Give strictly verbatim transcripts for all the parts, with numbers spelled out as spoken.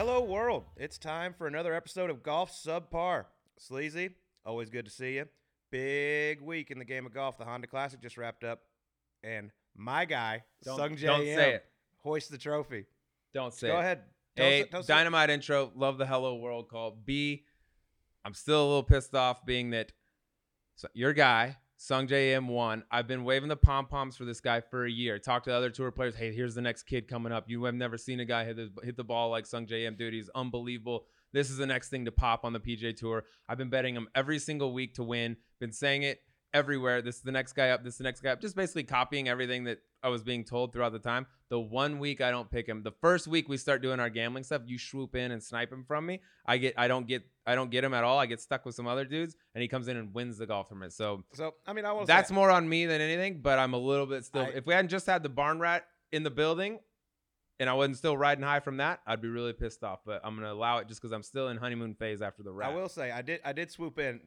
Hello, world. It's time for another episode of Golf Subpar. Sleazy, always good to see you. Big week in the game of golf. The Honda Classic just wrapped up, and my guy, Sungjae Im, hoist the trophy. Don't say it. Go ahead. A, dynamite intro. Love the Hello World call. B, I'm still a little pissed off being that your guy, Sungjae Im, won. I've been waving the pom-poms for this guy for a year. Talk to other tour players. Hey, here's the next kid coming up. You have never seen a guy hit the, hit the ball like Sungjae Im, dude. He's unbelievable. This is the next thing to pop on the P G A Tour. I've been betting him every single week to win. Been saying it everywhere. This is the next guy up. This is the next guy up. Just basically copying everything that I was being told throughout the time. The one week I don't pick him. The first week we start doing our gambling stuff. You swoop in and snipe him from me. I get. I don't get. I don't get him at all. I get stuck with some other dudes, and he comes in and wins the golf tournament. So, so I mean, I will. That's say, more on me than anything. But I'm a little bit still. I, if we hadn't just had the barn rat in the building, and I wasn't still riding high from that, I'd be really pissed off. But I'm gonna allow it just because I'm still in honeymoon phase after the rat. I will say, I did. I did swoop in,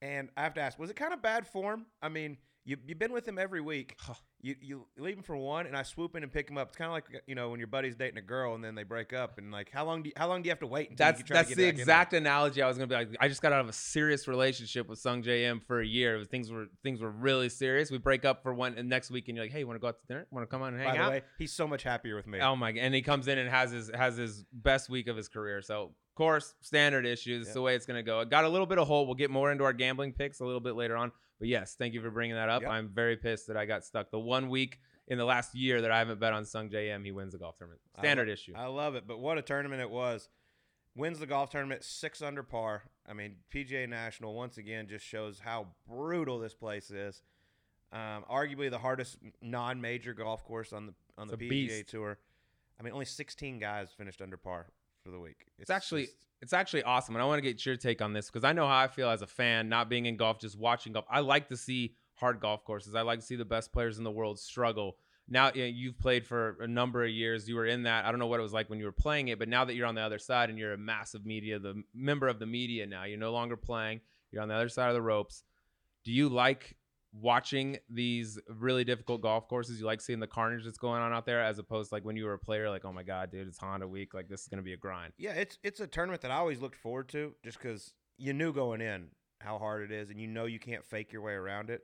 and I have to ask: was it kind of bad form? I mean. You, you've been with him every week. You you leave him for one, and I swoop in and pick him up. It's kind of like, you know, when your buddy's dating a girl and then they break up, and like how long do you, how long do you have to wait? Until that's you that's to get the exact analogy I was gonna be like. I just got out of a serious relationship with Sungjae Im for a year. It was, things were things were really serious. We break up for one, and next week, and you're like, hey, you want to go out to dinner? Want to come on and hang out? By the way, he's so much happier with me. Oh my! And he comes in and has his has his best week of his career. So. Course, standard issues. It's yep. the way it's going to go. It got a little bit of hole. We'll get more into our gambling picks a little bit later on. But yes, thank you for bringing that up. Yep. I'm very pissed that I got stuck. The one week in the last year that I haven't bet on Sungjae Im, he wins the golf tournament. Standard I, issue. I love it. But what a tournament it was. Wins the golf tournament, six under par. I mean, P G A National, once again, just shows how brutal this place is. Um, arguably the hardest non-major golf course on the on the P G A Tour. I mean, only sixteen guys finished under par for the week. It's, it's actually just, it's actually awesome, and I want to get your take on this because I know how I feel as a fan, not being in golf, just watching golf. I like to see hard golf courses. I like to see the best players in the world struggle. Now, you know, you've played for a number of years. You were in that. I don't know what it was like when you were playing it, but now that you're on the other side and you're a massive media, the member of the media now, you're no longer playing. You're on the other side of the ropes. Do you like watching these really difficult golf courses? You like seeing the carnage that's going on out there, as opposed to like when you were a player, like, oh my god, dude, it's Honda week, like this is gonna be a grind? Yeah, it's it's a tournament that I always looked forward to, just because you knew going in how hard it is, and you know you can't fake your way around it.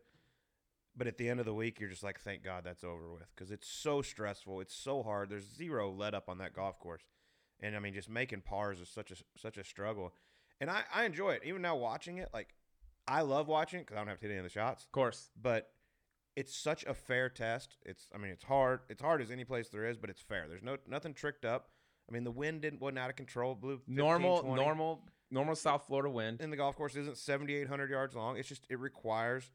But at the end of the week, you're just like, thank god that's over with, because it's so stressful, it's so hard. There's zero let up on that golf course, and I mean, just making pars is such a such a struggle. And I I enjoy it even now, watching it. Like, I love watching it because I don't have to hit any of the shots. Of course. But it's such a fair test. It's, I mean, it's hard. It's hard as any place there is, but it's fair. There's no nothing tricked up. I mean, the wind didn't wasn't out of control. Blew fifteen, normal, twenty. normal, normal South Florida wind. And the golf course isn't seventy-eight hundred yards long. It's just, it requires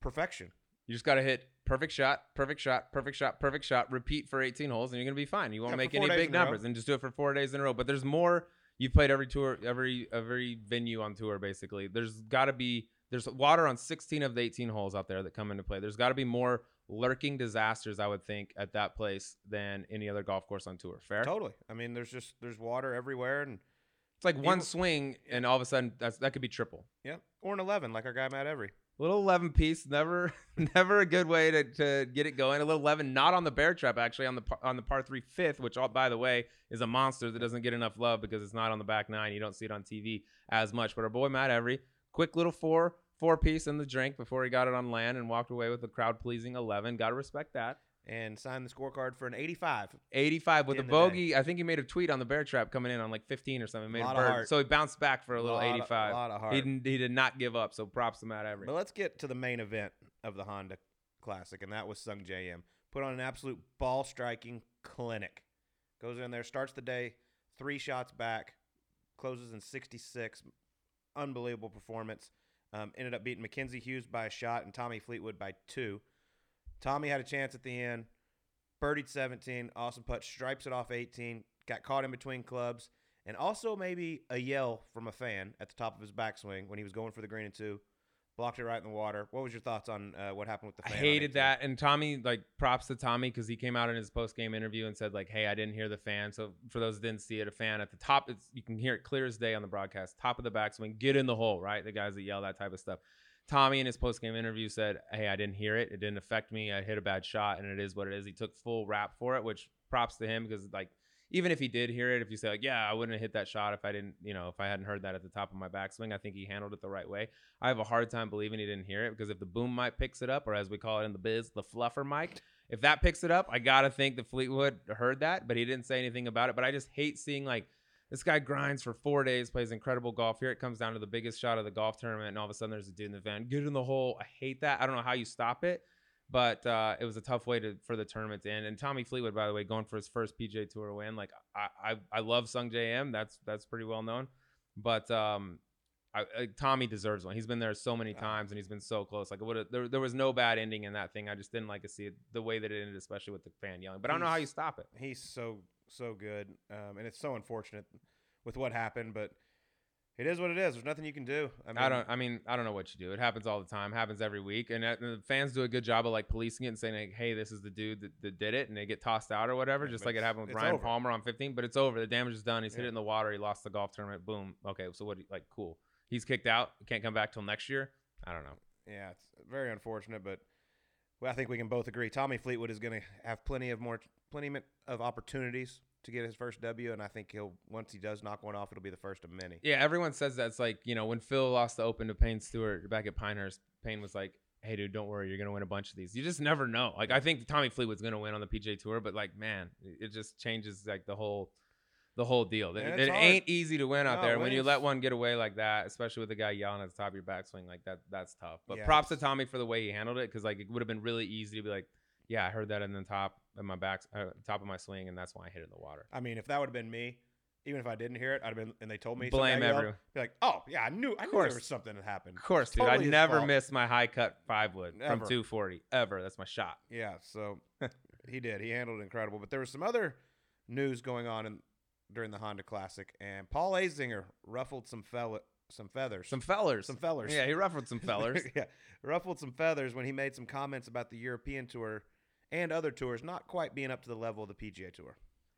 perfection. You just got to hit perfect shot, perfect shot, perfect shot, perfect shot. Repeat for eighteen holes, and you're gonna be fine. You won't yeah, make any big numbers, and just do it for four days in a row. But there's more. You've played every tour, every every venue on tour, basically. There's got to be – there's water on sixteen of the eighteen holes out there that come into play. There's got to be more lurking disasters, I would think, at that place than any other golf course on tour. Fair? Totally. I mean, there's just – there's water everywhere. And it's like one even, swing, and all of a sudden, that's, that could be triple. Yeah, or an eleven, like our guy Matt Every. A little eleven piece, never never a good way to, to get it going. A little eleven, not on the bear trap, actually, on the on the par three fifth, which, all, by the way, is a monster that doesn't get enough love because it's not on the back nine. You don't see it on T V as much. But our boy Matt Every, quick little four four piece in the drink before he got it on land and walked away with a crowd pleasing eleven. Got to respect that. And signed the scorecard for an eighty-five. eighty-five with a bogey. Day. I think he made a tweet on the bear trap coming in on like fifteen or something. Made a bird. So he bounced back for a little a lot eighty-five. Of, a lot of heart. He didn't, he did not give up, so props to Matt Every. But let's get to the main event of the Honda Classic, and that was Sungjae Im. Put on an absolute ball-striking clinic. Goes in there, starts the day, three shots back, closes in sixty-six. Unbelievable performance. Um, ended up beating McKenzie Hughes by a shot and Tommy Fleetwood by two. Tommy had a chance at the end, birdied seventeen, awesome putt, stripes it off eighteen, got caught in between clubs, and also maybe a yell from a fan at the top of his backswing when he was going for the green and two, blocked it right in the water. What was your thoughts on uh, what happened with the fan? I hated that, and Tommy, like, props to Tommy, because he came out in his post-game interview and said, like, hey, I didn't hear the fan. So for those that didn't see it, a fan at the top, it's, you can hear it clear as day on the broadcast, top of the backswing, get in the hole, right? The guys that yell, that type of stuff. Tommy in his post-game interview said, hey, I didn't hear it. It didn't affect me. I hit a bad shot, and it is what it is. He took full rap for it, which props to him, because, like, even if he did hear it, if you say like, yeah, I wouldn't have hit that shot if I didn't, you know, if I hadn't heard that at the top of my backswing, I think he handled it the right way. I have a hard time believing he didn't hear it, because if the boom mic picks it up, or as we call it in the biz, the fluffer mic, if that picks it up, I got to think that Fleetwood heard that, but he didn't say anything about it. But I just hate seeing like, this guy grinds for four days, plays incredible golf. Here it comes down to the biggest shot of the golf tournament, and all of a sudden there's a dude in the van, get in the hole. I hate that. I don't know how you stop it, but uh, it was a tough way to, for the tournament to end. And Tommy Fleetwood, by the way, going for his first P G A Tour win. Like I, I, I love Sungjae Im. That's that's pretty well known, but um, I, I, Tommy deserves one. He's been there so many yeah. times, and he's been so close. Like what? There, there was no bad ending in that thing. I just didn't like to see it the way that it ended, especially with the fan yelling. But he's, I don't know how you stop it. He's so. so good um and it's so unfortunate with what happened, but it is what it is. There's nothing you can do. I mean, I don't I mean I don't know what you do. It happens all the time, happens every week, and, uh, and the fans do a good job of like policing it and saying like, hey, this is the dude that, that did it, and they get tossed out or whatever, yeah, just like it happened with Ryan over. Palmer on fifteen, but it's over. The damage is done. He's yeah. hit it in the water. He lost the golf tournament. Boom. Okay, so what do you, like cool. He's kicked out. He can't come back till next year. I don't know. Yeah, it's very unfortunate, but I think we can both agree Tommy Fleetwood is going to have plenty of more plenty of opportunities to get his first W, and I think he'll, once he does knock one off, it'll be the first of many. Yeah, everyone says that's like, you know, when Phil lost the Open to Payne Stewart back at Pinehurst, Payne was like, hey dude, don't worry, you're going to win a bunch of these. You just never know. Like I think Tommy Fleetwood's going to win on the P G A Tour, but like, man, it just changes like the whole the whole deal. It, it ain't easy to win out no, there. When you let one get away like that, especially with the guy yelling at the top of your backswing, like that, that's tough. But yeah, props to Tommy for the way he handled it, because like it would have been really easy to be like, yeah, I heard that in the top of my back, uh, top of my swing, and that's why I hit it in the water. I mean, if that would have been me, even if I didn't hear it, I'd have been, and they told me, blame everyone. Be like, oh yeah, I knew, I knew there was something that happened. Of course, dude, totally I never fault. missed my high cut five wood ever. From two forty ever. That's my shot. Yeah, so he did. He handled it incredible. But there was some other news going on in, during the Honda Classic, and Paul Azinger ruffled some fella, some feathers, some fellers, some fellers. Yeah, he ruffled some fellers. yeah, ruffled some feathers when he made some comments about the European Tour and other tours not quite being up to the level of the P G A Tour.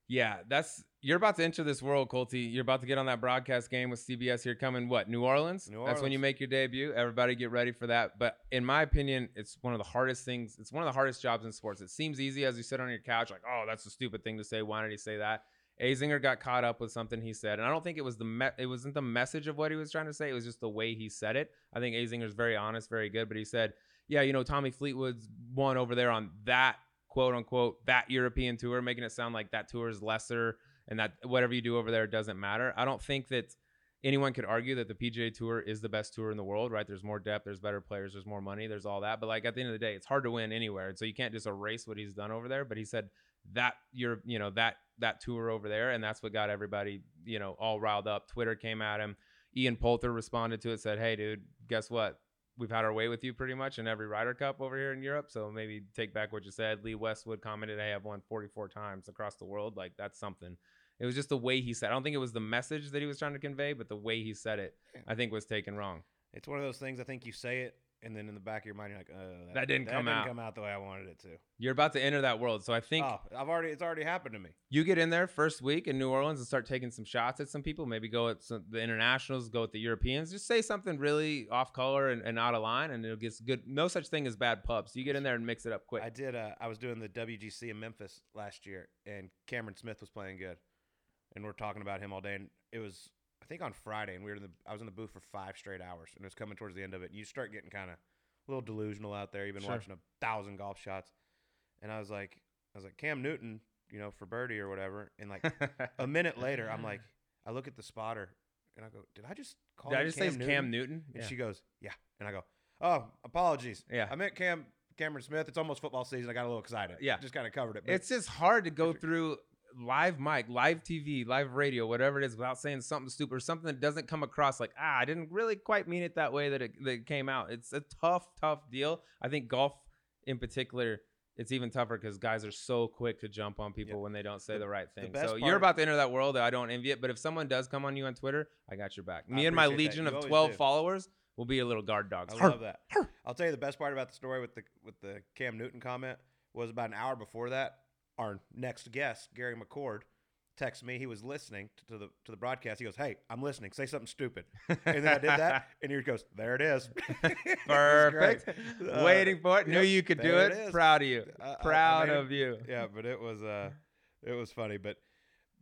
Yeah, that's you're about to enter this world, Colty. You're about to get on that broadcast game with C B S. Here coming what? New Orleans? New Orleans. That's when you make your debut. Everybody get ready for that. But in my opinion, it's one of the hardest things. It's one of the hardest jobs in sports. It seems easy as you sit on your couch, like, oh, that's a stupid thing to say. Why did he say that? Azinger got caught up with something he said, and I don't think it was the me- it wasn't the message of what he was trying to say. It was just the way he said it. I think Azinger's very honest, very good, but he said, yeah, you know, Tommy Fleetwood's won over there on that quote unquote that European Tour, making it sound like that tour is lesser and that whatever you do over there doesn't matter. I don't think that anyone could argue that the P G A Tour is the best tour in the world, right? There's more depth, there's better players, there's more money, there's all that. But like at the end of the day, it's hard to win anywhere, and so you can't just erase what he's done over there. But he said that you're, you know, that that tour over there, and that's what got everybody, you know, all riled up. Twitter came at him. Ian Poulter responded to it, said, hey dude, guess what, we've had our way with you pretty much in every Ryder Cup over here in Europe, so maybe take back what you said. Lee Westwood commented, hey, I've won forty-four times across the world. Like, that's something. It was just the way he said it. I don't think it was the message that he was trying to convey, but the way he said it, I think, was taken wrong. It's one of those things, I think you say it, and then in the back of your mind, you're like, "Oh, that, that didn't that come didn't out. Come out the way I wanted it to." You're about to enter that world, so I think oh, I've already—it's already happened to me. You get in there first week in New Orleans and start taking some shots at some people. Maybe go at some, the internationals, go at the Europeans. Just say something really off color and, and out of line, and it'll get good. No such thing as bad pubs. You get in there and mix it up quick. I did. Uh, I was doing the W G C in Memphis last year, and Cameron Smith was playing good, and we we're talking about him all day. And it was, I think, on Friday, and we were in the, I was in the booth for five straight hours, and it was coming towards the end of it. And you start getting kind of a little delusional out there. You've been sure. watching a thousand golf shots, and I was like, I was like Cam Newton, you know, for birdie or whatever. And like a minute later, I'm like, I look at the spotter, and I go, did I just call? Did I just Cam say Newton? Cam Newton? And yeah. she goes, yeah. And I go, oh, apologies. Yeah, I meant Cam Cameron Smith. It's almost football season. I got a little excited. Yeah, just kind of covered it. But it's just hard to go through live mic, live T V, live radio, whatever it is, without saying something stupid or something that doesn't come across like, ah, I didn't really quite mean it that way that it, that it came out. It's a tough, tough deal. I think golf in particular, it's even tougher because guys are so quick to jump on people yep. when they don't say the, the right thing. The so you're about to enter that world that I don't envy it. But if someone does come on you on Twitter, I got your back. Me and my legion of twelve do. followers will be a little guard dogs. I love that. I'll tell you the best part about the story with the with the Cam Newton comment was about an hour before that, our next guest, Gary McCord, texts me. He was listening to the to the broadcast. He goes, hey, I'm listening. Say something stupid. And then I did that, and he goes, there it is. Perfect. uh, Waiting for it. Knew you could do it. it. Proud of you. Uh, Proud I mean, of you. Yeah, but it was uh, it was funny. But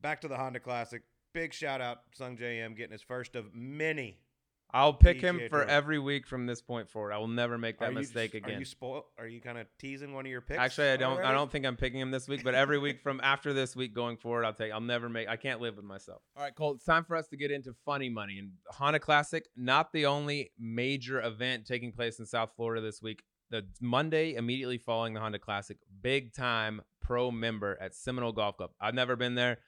back to the Honda Classic. Big shout out Sungjae Im getting his first of many. I'll pick him for every week from this point forward. I will never make that mistake again. Are you spoiled? Are you kind of teasing one of your picks? Actually, I don't. I don't think I'm picking him this week. But every week from after this week going forward, I'll take. I'll never make. I can't live with myself. All right, Colt. It's time for us to get into funny money and Honda Classic. Not the only major event taking place in South Florida this week. The Monday immediately following the Honda Classic, big time pro member at Seminole Golf Club. I've never been there.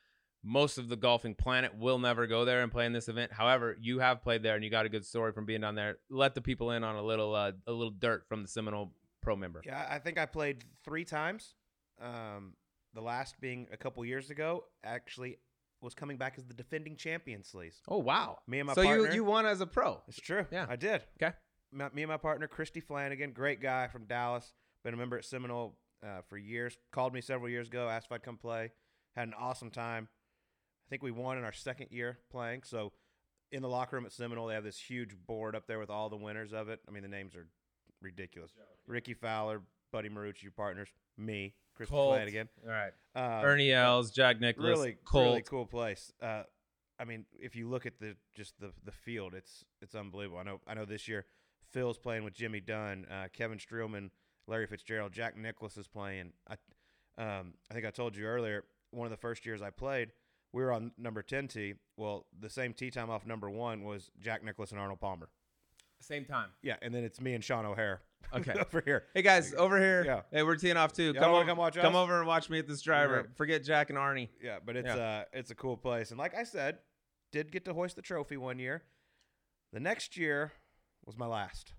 Most of the golfing planet will never go there and play in this event. However, you have played there and you got a good story from being down there. Let the people in on a little uh, a little dirt from the Seminole pro member. Yeah, I think I played three times. Um, the last being a couple years ago. Actually, was coming back as the defending champion, Sleaze. Oh, wow. Me and my so partner. So you, you won as a pro. It's true. Yeah, I did. Okay. Me and my partner, Christy Flanagan, great guy from Dallas. Been a member at Seminole uh, for years. Called me several years ago, asked if I'd come play. Had an awesome time. I think we won in our second year playing. So in the locker room at Seminole, they have this huge board up there with all the winners of it. I mean, the names are ridiculous. Ricky Fowler, Buddy Marucci, your partners, me, Chris Flanagan. All right. Uh, Ernie Els, Jack Nicklaus, really, Colt. Really cool place. Uh, I mean, if you look at the just the the field, it's it's unbelievable. I know I know this year Phil's playing with Jimmy Dunn, uh, Kevin Streelman, Larry Fitzgerald, Jack Nicklaus is playing. I, um, I think I told you earlier, one of the first years I played, we were on number ten tee. Well, the same tee time off number one was Jack Nicklaus and Arnold Palmer. Same time. Yeah, and then it's me and Sean O'Hare. Okay. Over here. Hey, guys, over here. Yeah. Hey, we're teeing off, too. Y'all come over, come, watch come over and watch me at this driver. Right. Forget Jack and Arnie. Yeah, but it's, yeah. Uh, it's a cool place. And like I said, did get to hoist the trophy one year. The next year was my last.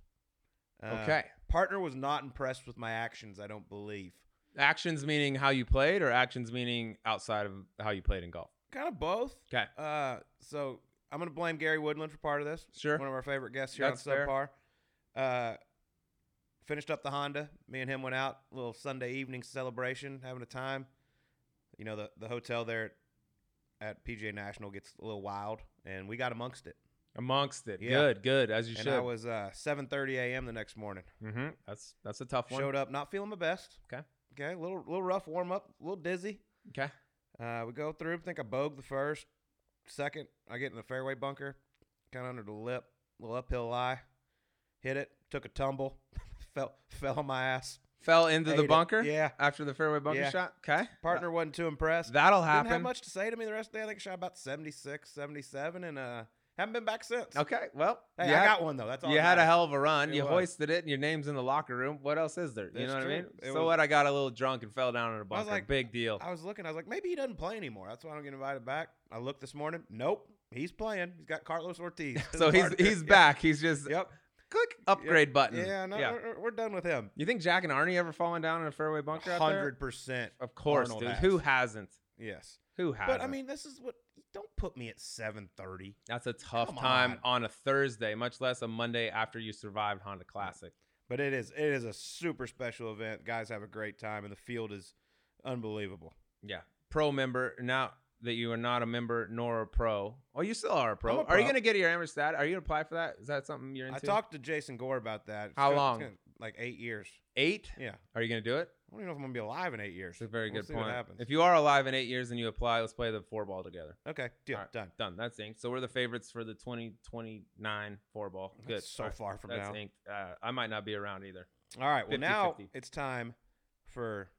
Uh, okay. Partner was not impressed with my actions, I don't believe. Actions meaning how you played or actions meaning outside of how you played in golf? Kind of both. Okay. Uh, so I'm going to blame Gary Woodland for part of this. Sure. One of our favorite guests here That's on Subpar. Uh, finished up the Honda. Me and him went out. A little Sunday evening celebration, having a time. You know, the, the hotel there at P G A National gets a little wild, and we got amongst it. Amongst it. Yeah. Good, good, as you and should. And I was uh, seven thirty a.m. the next morning. Mm-hmm. That's that's a tough one. Showed up not feeling my best. Okay. Okay, a little, little rough warm-up, a little dizzy. Okay. Uh, we go through. I think I boged the first, second. I get in the fairway bunker, kind of under the lip, little uphill lie, hit it, took a tumble, fell fell on my ass. Fell into the bunker? It. Yeah. After the fairway bunker yeah. shot? Okay. Partner wasn't too impressed. That'll happen. Didn't have much to say to me the rest of the day. I think I shot about seventy-six, seventy-seven, and uh, haven't been back since. Okay, well. Hey, I had, got one, though. That's all. You had a hell of a run. It you was. hoisted it, and your name's in the locker room. What else is there? That's you know true. what I mean? It so was, what? I got a little drunk and fell down in a bunker. I was like, big deal. I was looking. I was like, maybe he doesn't play anymore. That's why I don't get invited back. I looked this morning. Nope. He's playing. He's got Carlos Ortiz. so he's partner. he's yeah. back. He's just yep. click upgrade yep. button. Yeah, no, yeah. We're, we're done with him. You think Jack and Arnie ever fallen down in a fairway bunker out there? one hundred percent. Of course, Arnold dude. Has. Who hasn't? Yes. Who hasn't? But, I mean, this is what – don't put me at seven thirty. That's a tough Come time on. on a Thursday, much less a Monday after you survived Honda Classic. But it is it is a super special event. Guys have a great time, and the field is unbelievable. Yeah. Pro member. Now that you are not a member nor a pro. Oh, you still are a pro. A pro. Are you going to get your amateur stat? Are you going to apply for that? Is that something you're into? I talked to Jason Gore about that. It's How gonna, long? Gonna, like eight years. Eight? Yeah. Are you going to do it? I don't even know if I'm going to be alive in eight years. That's a very we'll good point. If you are alive in eight years and you apply, let's play the four ball together. Okay. Deal. Right. Done. Done. That's inked. So we're the favorites for the twenty twenty-nine four ball. That's good. So right. far from That's now. That's inked. Uh, I might not be around either. All right. Well, now it's time for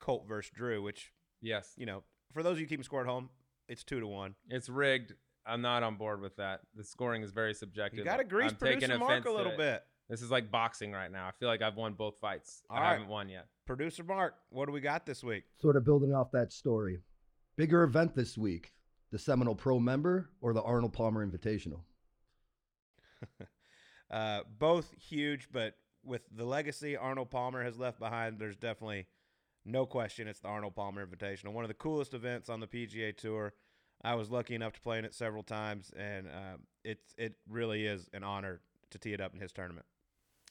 Colt versus Drew, which, yes, you know, for those of you keeping score at home, it's two to one. It's rigged. I'm not on board with that. The scoring is very subjective. You got to grease producer Mark a little bit. This is like boxing right now. I feel like I've won both fights. All I right. haven't won yet. Producer Mark, what do we got this week? Sort of building off that story. Bigger event this week, the Seminole Pro Member or the Arnold Palmer Invitational? uh, both huge, but with the legacy Arnold Palmer has left behind, there's definitely no question it's the Arnold Palmer Invitational. One of the coolest events on the P G A Tour. I was lucky enough to play in it several times, and uh, it's it really is an honor to tee it up in his tournament.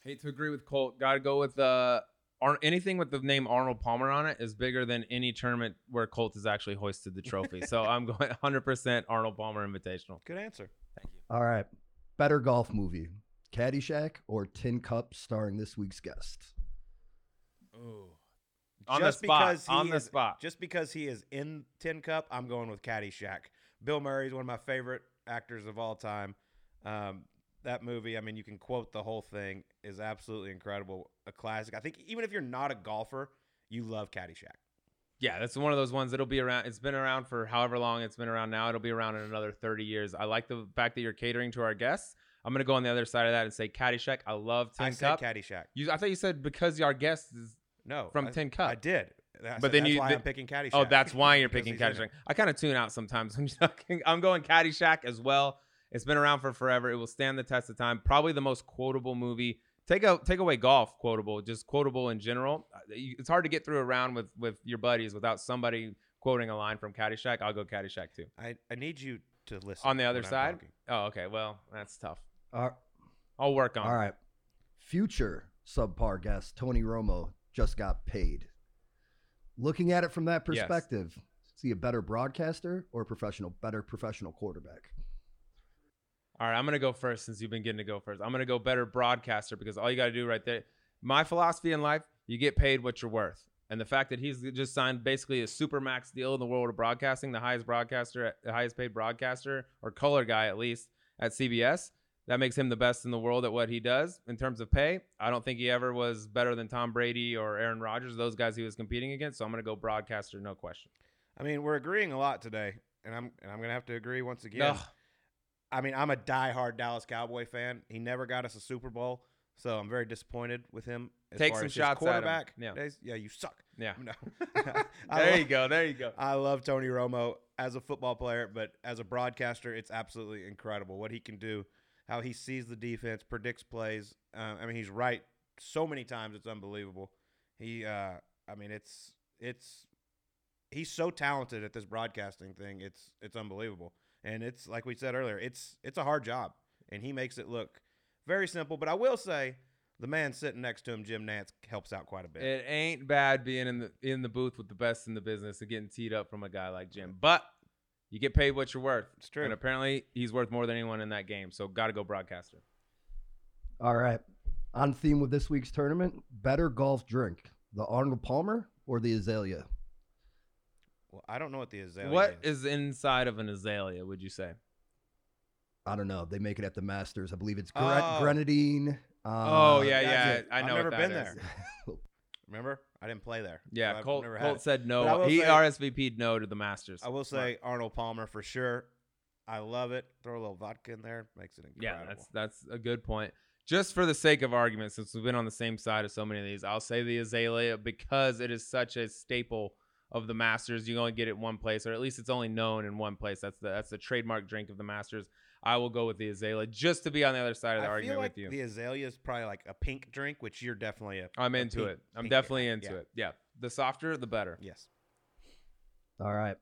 Hate to agree with Colt. Got to go with uh, Ar- anything with the name Arnold Palmer on it is bigger than any tournament where Colt has actually hoisted the trophy. So I'm going one hundred percent Arnold Palmer Invitational. Good answer. Thank you. All right. Better golf movie, Caddyshack or Tin Cup starring this week's guest? Oh, on just the spot. Because he on the is, spot. Just because he is in Tin Cup, I'm going with Caddyshack. Bill Murray is one of my favorite actors of all time. Um, that movie, I mean, you can quote the whole thing, is absolutely incredible. A classic. I think even if you're not a golfer, you love Caddyshack. Yeah, that's one of those ones that'll be around. It's been around for however long it's been around now. It'll be around in another thirty years. I like the fact that you're catering to our guests. I'm going to go on the other side of that and say Caddyshack. I love Tin I Cup. I said Caddyshack. You, I thought you said because our guest is no, from I, Tin Cup. I did. I but said, then that's you, why th- I'm picking Caddyshack. Oh, that's why you're picking Caddyshack. I kind of tune out sometimes. I'm, talking, I'm going Caddyshack as well. It's been around for forever. It will stand the test of time. Probably the most quotable movie. Take a, take away golf quotable, just quotable in general. It's hard to get through a round with, with your buddies without somebody quoting a line from Caddyshack. I'll go Caddyshack too. I, I need you to listen. On the other side? Oh, okay. Well, that's tough. Uh, I'll work on it. All right. Future subpar guest Tony Romo just got paid. Looking at it from that perspective, yes. Is he a better broadcaster or a professional, better professional quarterback? All right, I'm going to go first since you've been getting to go first. I'm going to go better broadcaster because all you got to do right there. My philosophy in life, you get paid what you're worth. And the fact that he's just signed basically a supermax deal in the world of broadcasting, the highest broadcaster, the highest paid broadcaster or color guy at least at C B S, that makes him the best in the world at what he does in terms of pay. I don't think he ever was better than Tom Brady or Aaron Rodgers, those guys he was competing against. So I'm going to go broadcaster, no question. I mean, we're agreeing a lot today, and I'm and I'm going to have to agree once again. Ugh. I mean, I'm a diehard Dallas Cowboy fan. He never got us a Super Bowl, so I'm very disappointed with him. As Take far some as shots quarterback at him. Yeah. yeah, you suck. Yeah. No. there love, you go. There you go. I love Tony Romo as a football player, but as a broadcaster, it's absolutely incredible what he can do, how he sees the defense, predicts plays. Uh, I mean, he's right so many times. It's unbelievable. He, uh, I mean, it's it's he's so talented at this broadcasting thing. It's it's unbelievable. And it's like we said earlier, it's it's a hard job, and he makes it look very simple. But I will say, the man sitting next to him, Jim Nantz, helps out quite a bit. It ain't bad being in the in the booth with the best in the business and getting teed up from a guy like Jim. But you get paid what you're worth. It's true. And apparently, he's worth more than anyone in that game. So got to go broadcaster. All right, on theme with this week's tournament: better golf drink, the Arnold Palmer or the Azalea? Well, I don't know what the azalea is. What is inside of an azalea, would you say? I don't know. They make it at the Masters. I believe it's gre- oh. grenadine. Um, oh, yeah, yeah. It. I know I've never been is. there. Remember? I didn't play there. Yeah, so Colt, Colt said no. He say, R S V P'd no to the Masters. I will say right. Arnold Palmer for sure. I love it. Throw a little vodka in there. Makes it incredible. Yeah, that's, that's a good point. Just for the sake of argument, since we've been on the same side of so many of these, I'll say the azalea because it is such a staple of the Masters. You only get it one place, or at least it's only known in one place. That's the that's the trademark drink of the Masters. I will go with the azalea just to be on the other side of the I argument feel like with you. The azalea is probably like a pink drink, which you're definitely a. I'm a into pink, it. I'm definitely drink. into yeah. it. Yeah, the softer, the better. Yes. All right.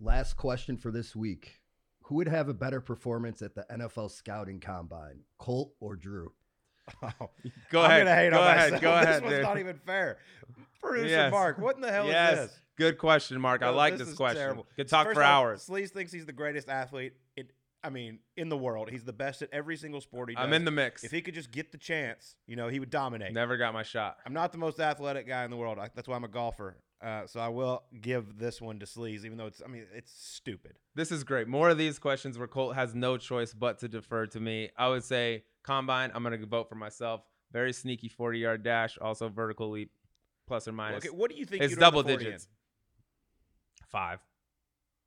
Last question for this week: who would have a better performance at the N F L Scouting Combine, Colt or Drew? Oh, go I'm ahead. Hate go on ahead. Myself. Go this ahead. This one's dude. not even fair. Producer yes. Mark, what in the hell yes. is this? Good question, Mark. No, I like this, this question. Terrible. Could talk First for all, hours. Sleaze thinks he's the greatest athlete. It, I mean, in the world, he's the best at every single sport he does. I'm in the mix. If he could just get the chance, you know, he would dominate. Never got my shot. I'm not the most athletic guy in the world. I, that's why I'm a golfer. Uh, so I will give this one to Sleaze, even though it's, I mean, it's stupid. This is great. More of these questions where Colt has no choice but to defer to me. I would say combine. I'm going to vote for myself. Very sneaky forty-yard dash. Also vertical leap, plus or minus. Okay, what do you think? It's double digits. Five.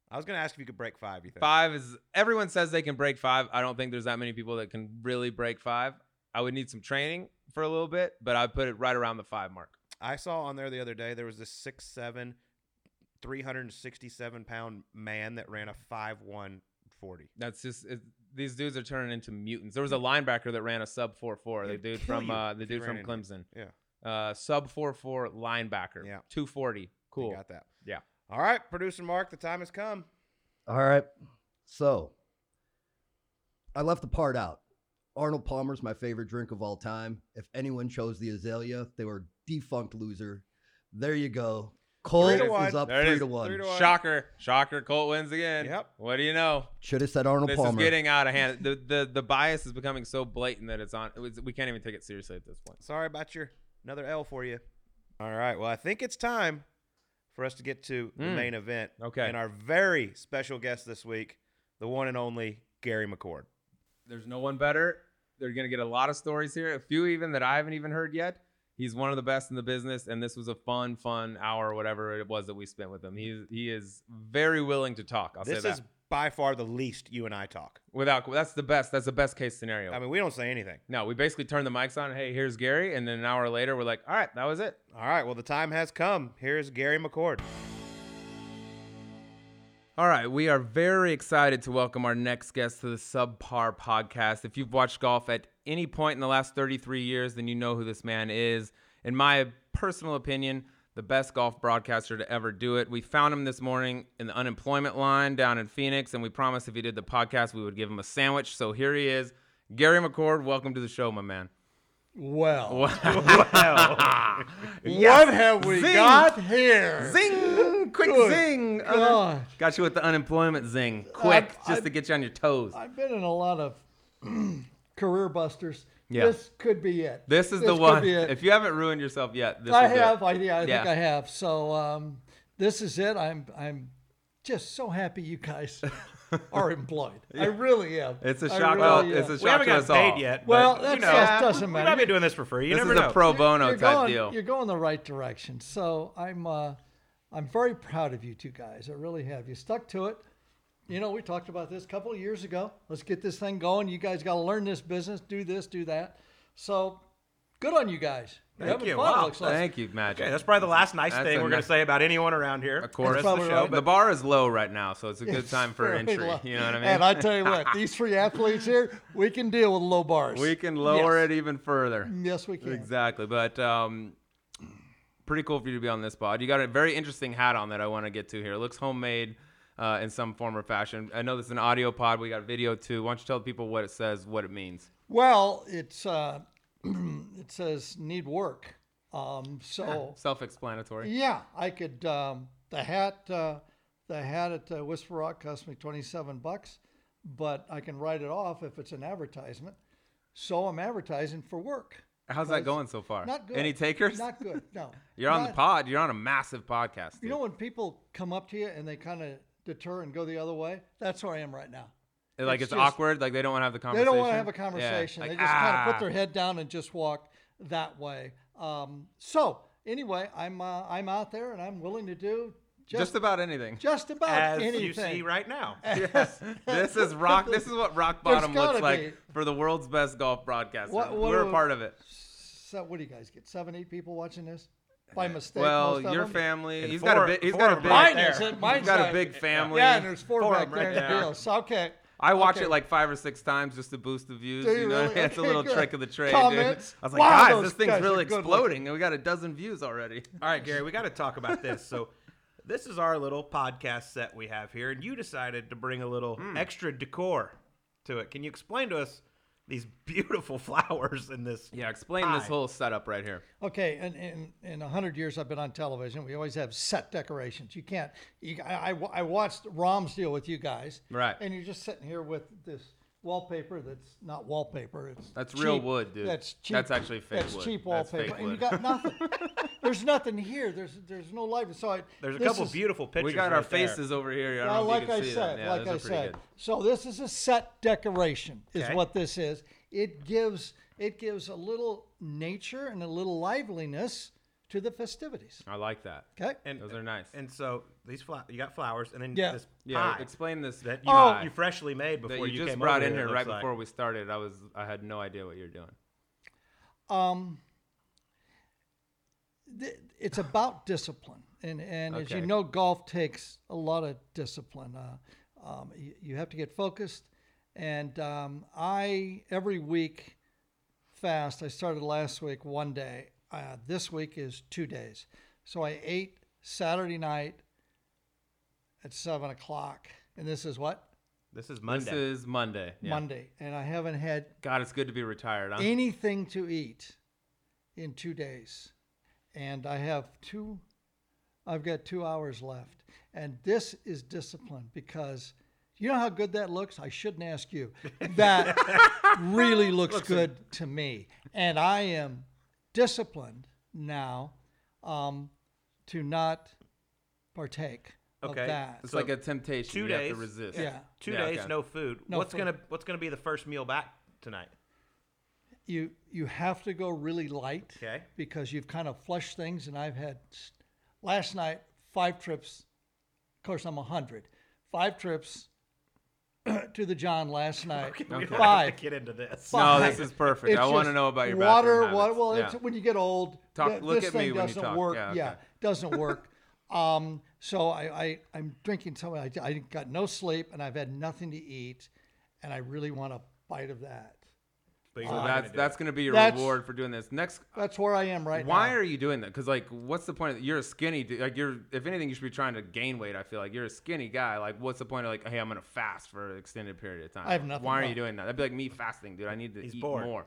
I was going to ask if you could break five. You think five is everyone says they can break five. I don't think there's that many people that can really break five. I would need some training for a little bit, but I put it right around the five mark. I saw on there the other day, there was this six, seven, three hundred sixty-seven pound man that ran a five, one forty. That's just, it, these dudes are turning into mutants. There was a linebacker that ran a sub four, four, the dude from, uh, the dude from Clemson. Yeah. Uh, sub four, four linebacker. Yeah. two forty. Cool. You got that. Yeah. All right, Producer Mark, the time has come. All right. So I left the part out. Arnold Palmer's my favorite drink of all time. If anyone chose the Azalea, they were defunct loser. There you go. Colt is up three is. to one. Three to one. Shocker. Shocker. Colt wins again. Yep. What do you know? Should have said Arnold this Palmer. This is getting out of hand. The, the the bias is becoming so blatant that it's on. It was, we can't even take it seriously at this point. Sorry about your another L for you. All right. Well, I think it's time for us to get to the mm. main event. Okay. And our very special guest this week, the one and only Gary McCord. There's no one better. They're going to get a lot of stories here, a few even that I haven't even heard yet. He's one of the best in the business, and this was a fun, fun hour or whatever it was that we spent with him. He, he is very willing to talk. I'll this say that. This is by far the least you and I talk. Without That's the best. That's the best case scenario. I mean, we don't say anything. No, we basically turn the mics on. Hey, here's Gary. And then an hour later, we're like, all right, that was it. All right, well, the time has come. Here's Gary McCord. All right, we are very excited to welcome our next guest to the Subpar Podcast. If you've watched golf at any point in the last thirty-three years, then you know who this man is. In my personal opinion, the best golf broadcaster to ever do it. We found him this morning in the unemployment line down in Phoenix, and we promised if he did the podcast, we would give him a sandwich. So here he is, Gary McCord. Welcome to the show, my man. Well, well. Yes. What have we zing. got here? Zing! Quick Good zing! God. Got you with the unemployment zing. Quick, I've, just I've, to get you on your toes. I've been in a lot of career busters. Yeah. This could be it. This is this the one. If you haven't ruined yourself yet, this I is have. It. I, yeah, I yeah. think I have. So um, this is it. I'm I'm just so happy you guys are employed. Yeah. I really am. It's a shock. Really well, it's a shock we haven't to us all. Paid yet. Well, but, that's, you know, that doesn't matter. We're not be doing this for free. You this never is know. a pro bono you're, you're type going, deal. You're going the right direction. So I'm uh, I'm very proud of you two guys. I really have. You stuck to it. You know, we talked about this a couple of years ago. Let's get this thing going. You guys got to learn this business, do this, do that. So, good on you guys. You're Thank you. Fun, wow. Looks like. Thank you, Magic. Okay, that's probably the last nice that's thing we're nice. going to say about anyone around here. Of course. The, show, right. the bar is low right now, so it's a good it's time for entry. Low. You know what I mean? And I tell you what, these free athletes here, we can deal with low bars. We can lower yes. it even further. Yes, we can. Exactly. But um, pretty cool for you to be on this pod. You got a very interesting hat on that I want to get to here. It looks homemade. Uh, in some form or fashion. I know this is an audio pod. We got video too. Why don't you tell the people what it says, what it means? Well, it's uh, it says need work. Um, so yeah, self-explanatory. Yeah, I could um, the hat uh, the hat at uh, Whisper Rock cost me twenty-seven bucks, but I can write it off if it's an advertisement. So I'm advertising for work. How's that going so far? Not good. Any takers? Not good. No. You're not, on the pod. You're on a massive podcast. Dude. You know when people come up to you and they kind of deter and go the other way? That's where I am right now. Like it's, it's just awkward? Like they don't want to have the conversation? They don't want to have a conversation. Yeah, like, they just ah. kind of put their head down and just walk that way. Um, so anyway, I'm uh, I'm out there and I'm willing to do just, just about anything. Just about As anything. As you see right now. Yes. This is rock. This is what rock bottom looks like be. for the world's best golf broadcaster. What, what, We're what, a part of it. So what do you guys get? Seven, eight people watching this? By mistake. Well, your them. family. And he's four, got a big. He's got a big. Mine is it. Mine's got like, a big family. Yeah, and there's four, four back there. Right there. So, okay. I watch okay. it like five or six times just to boost the views. Do you, you know, really? That's okay, a little good. trick of the trade. Comments. Dude. I was like, wow, guys, this thing's really exploding, and we got a dozen views already. All right, Gary, we got to talk about this. So, this is our little podcast set we have here, and you decided to bring a little mm. extra decor to it. Can you explain to us these beautiful flowers in this? Yeah, explain pie. This whole setup right here. Okay, and in in one hundred years I've been on television, we always have set decorations. You can't, you, I, I watched Rom's deal with you guys. Right. And you're just sitting here with this wallpaper that's not wallpaper. It's That's cheap. real wood, dude. That's cheap. That's actually fake that's wood. Cheap that's cheap wallpaper. And you got nothing. There's nothing here. There's there's no life. So I, there's a couple is, beautiful pictures. We got right our faces there. over here. I don't now, know like if you can I see said, yeah, like I said. Good. So this is a set decoration, is okay. what this is. It gives it gives a little nature and a little liveliness to the festivities. I like that. Okay, and those are nice. And so these fla- you got flowers, and then yeah. this yeah. pie. Explain this that you, oh, you freshly made before that you, you just came brought in here. Right like. before we started, I was I had no idea what you were doing. Um, th- it's about discipline, and and okay. as you know, golf takes a lot of discipline. Uh, um, you, you have to get focused, and um, I every week fast. I started last week one day. Uh, this week is two days. So I ate Saturday night at seven o'clock. And this is what? This is Monday. This is Monday. Yeah. Monday. And I haven't had God, it's good to be retired. Huh? anything to eat in two days. And I have two, I've got two hours left. And this is discipline because you know how good that looks? I shouldn't ask you. That really looks, looks good it. to me. And I am disciplined now um, to not partake okay. of that. It's so like a temptation. Two you days, have to resist. Yeah. Two yeah, days, okay. no food. No what's food. gonna What's gonna be the first meal back tonight? You you have to go really light, okay? Because you've kind of flushed things. And I've had last night five trips. Of course, I'm a hundred. Five trips to the John last night. Okay, we don't have to get into this. Five. No, this is perfect. It's I want to know about your water. Bathroom habits. Well, yeah. it's, when you get old, talk, th- look this at thing me when doesn't you talk. work. Yeah, okay. yeah doesn't work. um, so I, I I'm drinking something. I, I got no sleep and I've had nothing to eat, and I really want a bite of that. So uh, that's gonna that's going to be your that's, reward for doing this. Next, that's where I am right why now. Why are you doing that? Because like, what's the point? Of, you're a skinny. Like, you're if anything, you should be trying to gain weight. I feel like you're a skinny guy. Like, what's the point of like, hey, I'm going to fast for an extended period of time? I have nothing. Why left. Are you doing that? That'd be like me fasting, dude. I need to He's eat bored. more.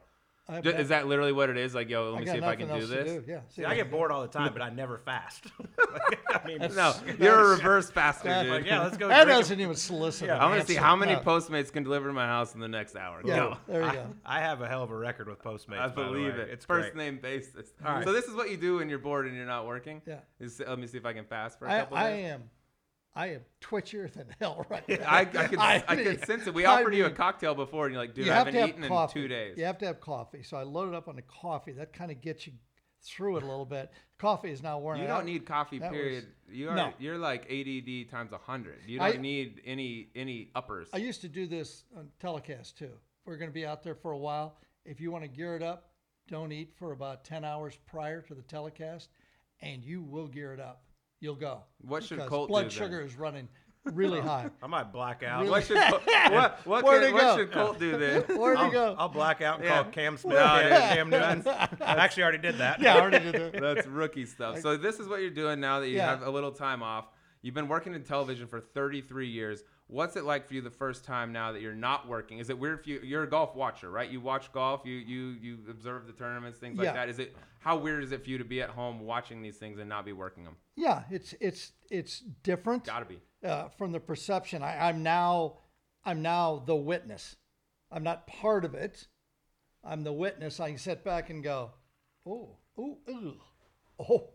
Is nothing. That literally what it is? Like, yo, let me see if I can do this. Do. Yeah. See, yeah, I get bored all the time, but I never fast. Like, I mean, no, you're a reverse faster, dude. Like, yeah, let's go. That doesn't even solicit. Yeah, I'm gonna see how many no. Postmates can deliver to my house in the next hour. Yeah, go. There you go. I, I have a hell of a record with Postmates. I believe it. It's first great. name basis. All right. So this is what you do when you're bored and you're not working. Yeah. Is, let me see if I can fast for a I, couple. I days. I am. I am twitchier than hell right now. I, I could I, I mean, sense it. We offered I mean, you a cocktail before, and you're like, dude, you I haven't have eaten in two days. You have to have coffee. So I loaded up on the coffee. That kind of gets you through it a little bit. Coffee is not worn you out. You don't need coffee, that period. Was, you are, no. You're like A D D times one hundred. You don't I, need any any uppers. I used to do this on telecast, too. We're going to be out there for a while. If you want to gear it up, don't eat for about ten hours prior to the telecast, and you will gear it up. You'll go. What should Colt blood do? Blood sugar is running really high. I might black out. Really? What should Colt, what, what can, what should Colt do then? Where to go? I'll black out and yeah. call Cam Smith. No, dude, Cam Newton. I actually already did that. Yeah, I already did that. That's rookie stuff. So this is what you're doing now that you yeah. have a little time off. You've been working in television for thirty-three years. What's it like for you the first time now that you're not working? Is it weird for you? You're a golf watcher, right? You watch golf. You you you observe the tournaments, things yeah. like that. Is it how weird is it for you to be at home watching these things and not be working them? Yeah, it's it's it's different. Gotta be uh, from the perception. I, I'm now I'm now the witness. I'm not part of it. I'm the witness. I can sit back and go, oh oh oh oh,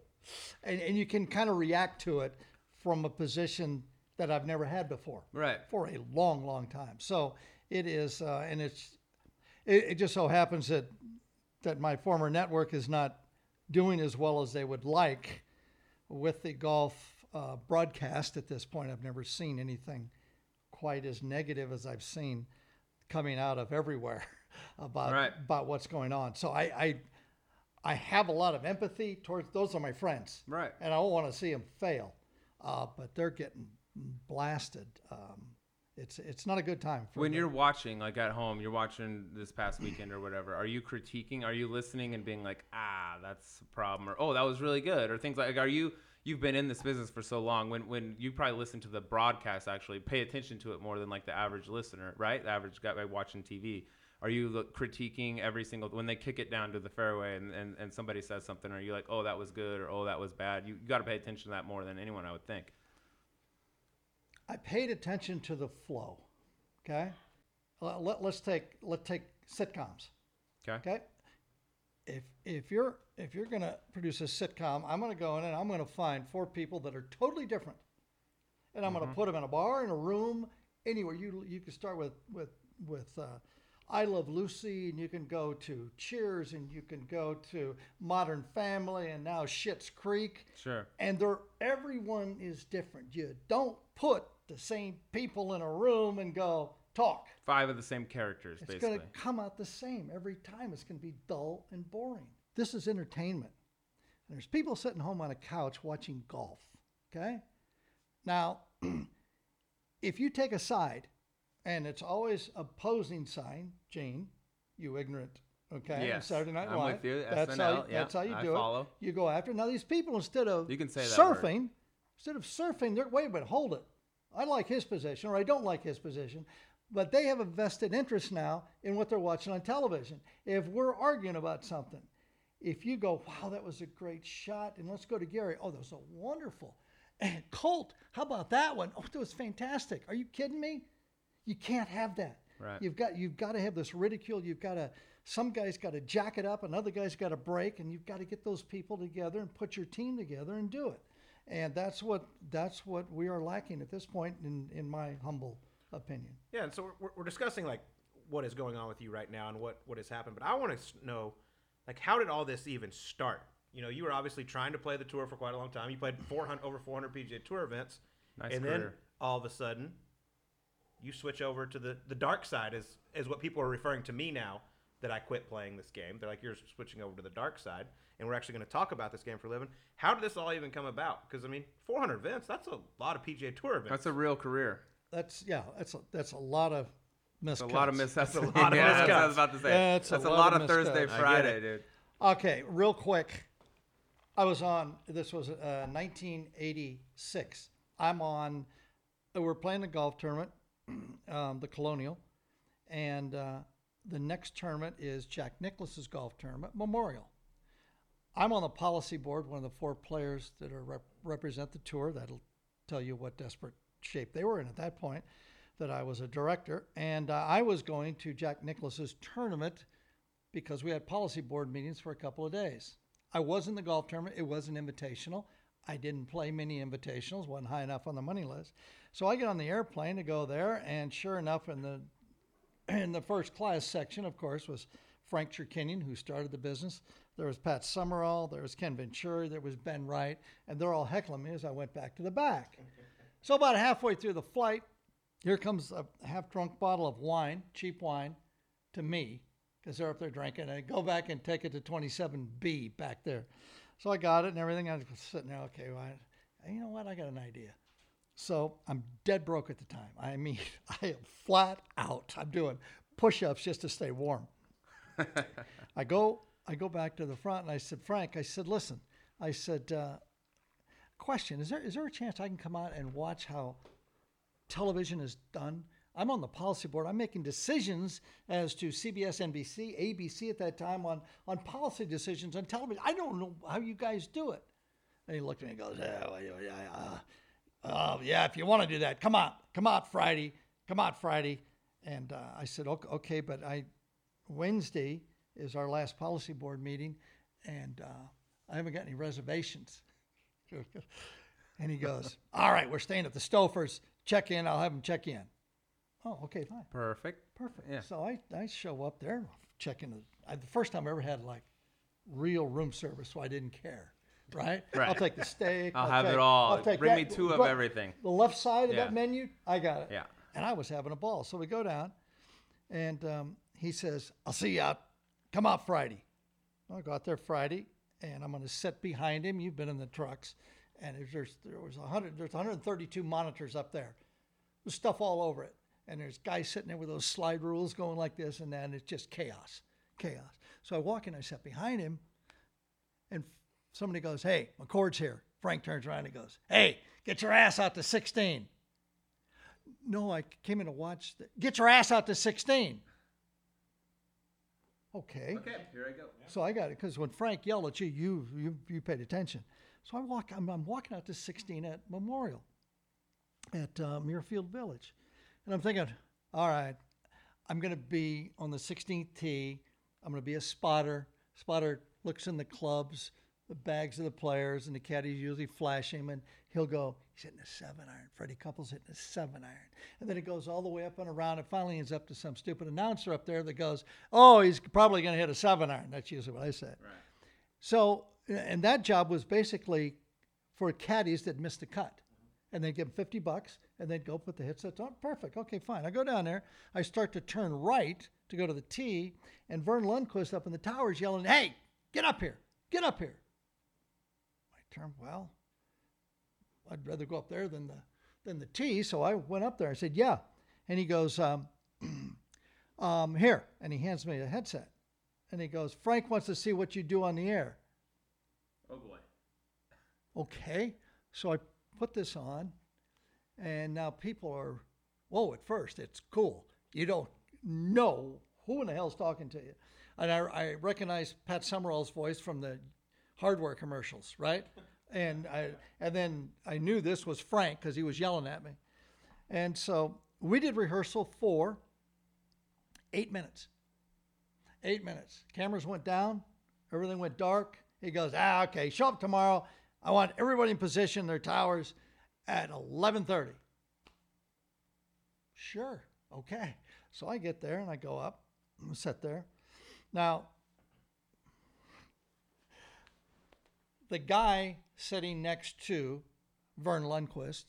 and and you can kind of react to it from a position that I've never had before, right? For a long, long time. So it is, uh, and it's. It, it just so happens that that my former network is not doing as well as they would like with the golf uh, broadcast at this point. I've never seen anything quite as negative as I've seen coming out of everywhere about right. about what's going on. So I, I I have a lot of empathy towards those are my friends, right? And I don't want to see them fail, uh, but they're getting blasted. Um, it's it's not a good time. For when them. You're watching, like at home, you're watching this past weekend or whatever, are you critiquing? Are you listening and being like, ah, that's a problem, or oh, that was really good, or things like? Are you you've been in this business for so long? When when you probably listen to the broadcast, actually pay attention to it more than like the average listener, right? The average guy like, watching T V. Are you look, critiquing every single when they kick it down to the fairway and, and and somebody says something? Are you like, oh, that was good, or oh, that was bad? You, you got to pay attention to that more than anyone, I would think. I paid attention to the flow. Okay, let, let, let's take let's take sitcoms. Okay. Okay. If if you're if you're gonna produce a sitcom, I'm gonna go in and I'm gonna find four people that are totally different, and I'm mm-hmm. gonna put them in a bar, in a room, anywhere. You you can start with with with uh, I Love Lucy, and you can go to Cheers, and you can go to Modern Family, and now Schitt's Creek. Sure. And they're everyone is different. You don't put the same people in a room and go talk. Five of the same characters, it's basically. It's going to come out the same every time. It's going to be dull and boring. This is entertainment. And there's people sitting home on a couch watching golf, okay? Now, if you take a side, and it's always opposing sign, Gene, you ignorant, okay? Yes. Saturday Night Live. I'm with you. That's how you, yeah, that's how you do it. You go after. Now, these people, instead of you can say surfing, that Instead of surfing, they're, wait a minute, hold it. I like his position or I don't like his position. But they have a vested interest now in what they're watching on television. If we're arguing about something, if you go, wow, that was a great shot, and let's go to Gary. Oh, that was a wonderful. And Colt, how about that one? Oh, that was fantastic. Are you kidding me? You can't have that. Right. You've got you've got to have this ridicule. You've got to some guy's got to jack it up, another guy's got to break, and you've got to get those people together and put your team together and do it. And that's what that's what we are lacking at this point, in in my humble opinion. Yeah, and so we're we're discussing like what is going on with you right now and what what has happened. But I want to know, like, how did all this even start? You know, you were obviously trying to play the tour for quite a long time. You played four hundred over four hundred P G A Tour events, nice and career. Then all of a sudden, you switch over to the, the dark side, is is what people are referring to me now that I quit playing this game. They're like, you're switching over to the dark side, and we're actually going to talk about this game for a living. How did this all even come about? Because I mean, four hundred events, that's a lot of P G A Tour events. That's a real career. That's yeah, that's a, that's a lot of miscuts. That's a lot of miscuts. That's a lot of yeah, miscuts. That's what I was about to say. That's, that's a, a lot, lot of, of Thursday, Friday, dude. Okay, real quick. I was on, this was uh, nineteen eighty-six. I'm on, we're playing a golf tournament, um, the Colonial, and uh, the next tournament is Jack Nicklaus's golf tournament, Memorial. I'm on the policy board, one of the four players that are rep- represent the tour. That'll tell you what desperate shape they were in at that point, that I was a director. And uh, I was going to Jack Nicklaus's tournament because we had policy board meetings for a couple of days. I was in the golf tournament. It was an invitational. I didn't play many invitationals, wasn't high enough on the money list. So I get on the airplane to go there, and sure enough, in the in the first class section, of course, was Frank Chirkinian, who started the business. There was Pat Summerall, there was Ken Venturi, there was Ben Wright, and they're all heckling me as I went back to the back. So about halfway through the flight, here comes a half-drunk bottle of wine, cheap wine, to me, because they're up there drinking, and I go back and take it to twenty-seven B back there. So I got it and everything. I was sitting there, okay, well, I, you know what? I got an idea. So I'm dead broke at the time. I mean, I am flat out. I'm doing push-ups just to stay warm. I go I go back to the front, and I said, Frank, I said, listen, I said, uh, question, is there is there a chance I can come out and watch how television is done? I'm on the policy board. I'm making decisions as to C B S, N B C, A B C at that time on, on policy decisions on television. I don't know how you guys do it. And he looked at me and goes, oh, yeah, yeah, yeah. Uh, yeah, if you want to do that, come on. Come on, Friday. Come on, Friday. And uh, I said, okay, okay, but I Wednesday is our last policy board meeting, and uh, I haven't got any reservations. And he goes, all right, we're staying at the Stofers. Check in. I'll have them check in. Oh, okay, fine. Perfect. Perfect. Yeah. So I, I show up there, check in. I, the first time I ever had, like, real room service, so I didn't care, right? Right. I'll take the steak. I'll, I'll have take, it all. I'll take Bring that. me two of but everything. The left side of yeah. that menu, I got it. Yeah. And I was having a ball. So we go down, and um, he says, I'll see you out. Come out Friday. Well, I go out there Friday, and I'm going to sit behind him. You've been in the trucks. And there's, there was one hundred, there's one hundred thirty-two monitors up there. There's stuff all over it. And there's guys sitting there with those slide rules going like this and that, and it's just chaos, chaos. So I walk in, I sit behind him, and somebody goes, hey, McCord's here. Frank turns around and goes, hey, get your ass out to sixteen. No, I came in to watch. The, get your ass out to sixteen. Okay. Okay, here I go. Yeah. So I got it, because when Frank yelled at you, you you you paid attention. So I walk, I'm, I'm walking out to sixteen at Memorial at uh, Muirfield Village. And I'm thinking, all right, I'm going to be on the sixteenth tee. I'm going to be a spotter. Spotter looks in the clubs, the bags of the players, and the caddies usually flash him, and he'll go, he's hitting a seven iron. Freddie Couples hitting a seven iron. And then it goes all the way up and around. It finally ends up to some stupid announcer up there that goes, oh, he's probably going to hit a seven iron. That's usually what I said. Right. So, and that job was basically for caddies that missed the cut. And they'd give them fifty bucks, and they'd go put the headsets on. Perfect. Okay, fine. I go down there. I start to turn right to go to the tee, and Verne Lundquist up in the towers yelling, hey, get up here. Get up here. I turned, well, I'd rather go up there than the than the tee, so I went up there. I said, yeah. And he goes, um, um, here. And he hands me a headset. And he goes, Frank wants to see what you do on the air. Oh, boy. Okay. So I put this on, and now people are, whoa, at first, it's cool. You don't know who in the hell's talking to you. And I, I recognize Pat Summerall's voice from the hardware commercials, right? And I and then I knew this was Frank because he was yelling at me. And so we did rehearsal four, Eight minutes. Eight minutes. Cameras went down. Everything went dark. He goes, ah, okay, show up tomorrow. I want everybody in position in their towers at eleven thirty. Sure. Okay. So I get there and I go up. I'm set there. Now, the guy sitting next to Verne Lundquist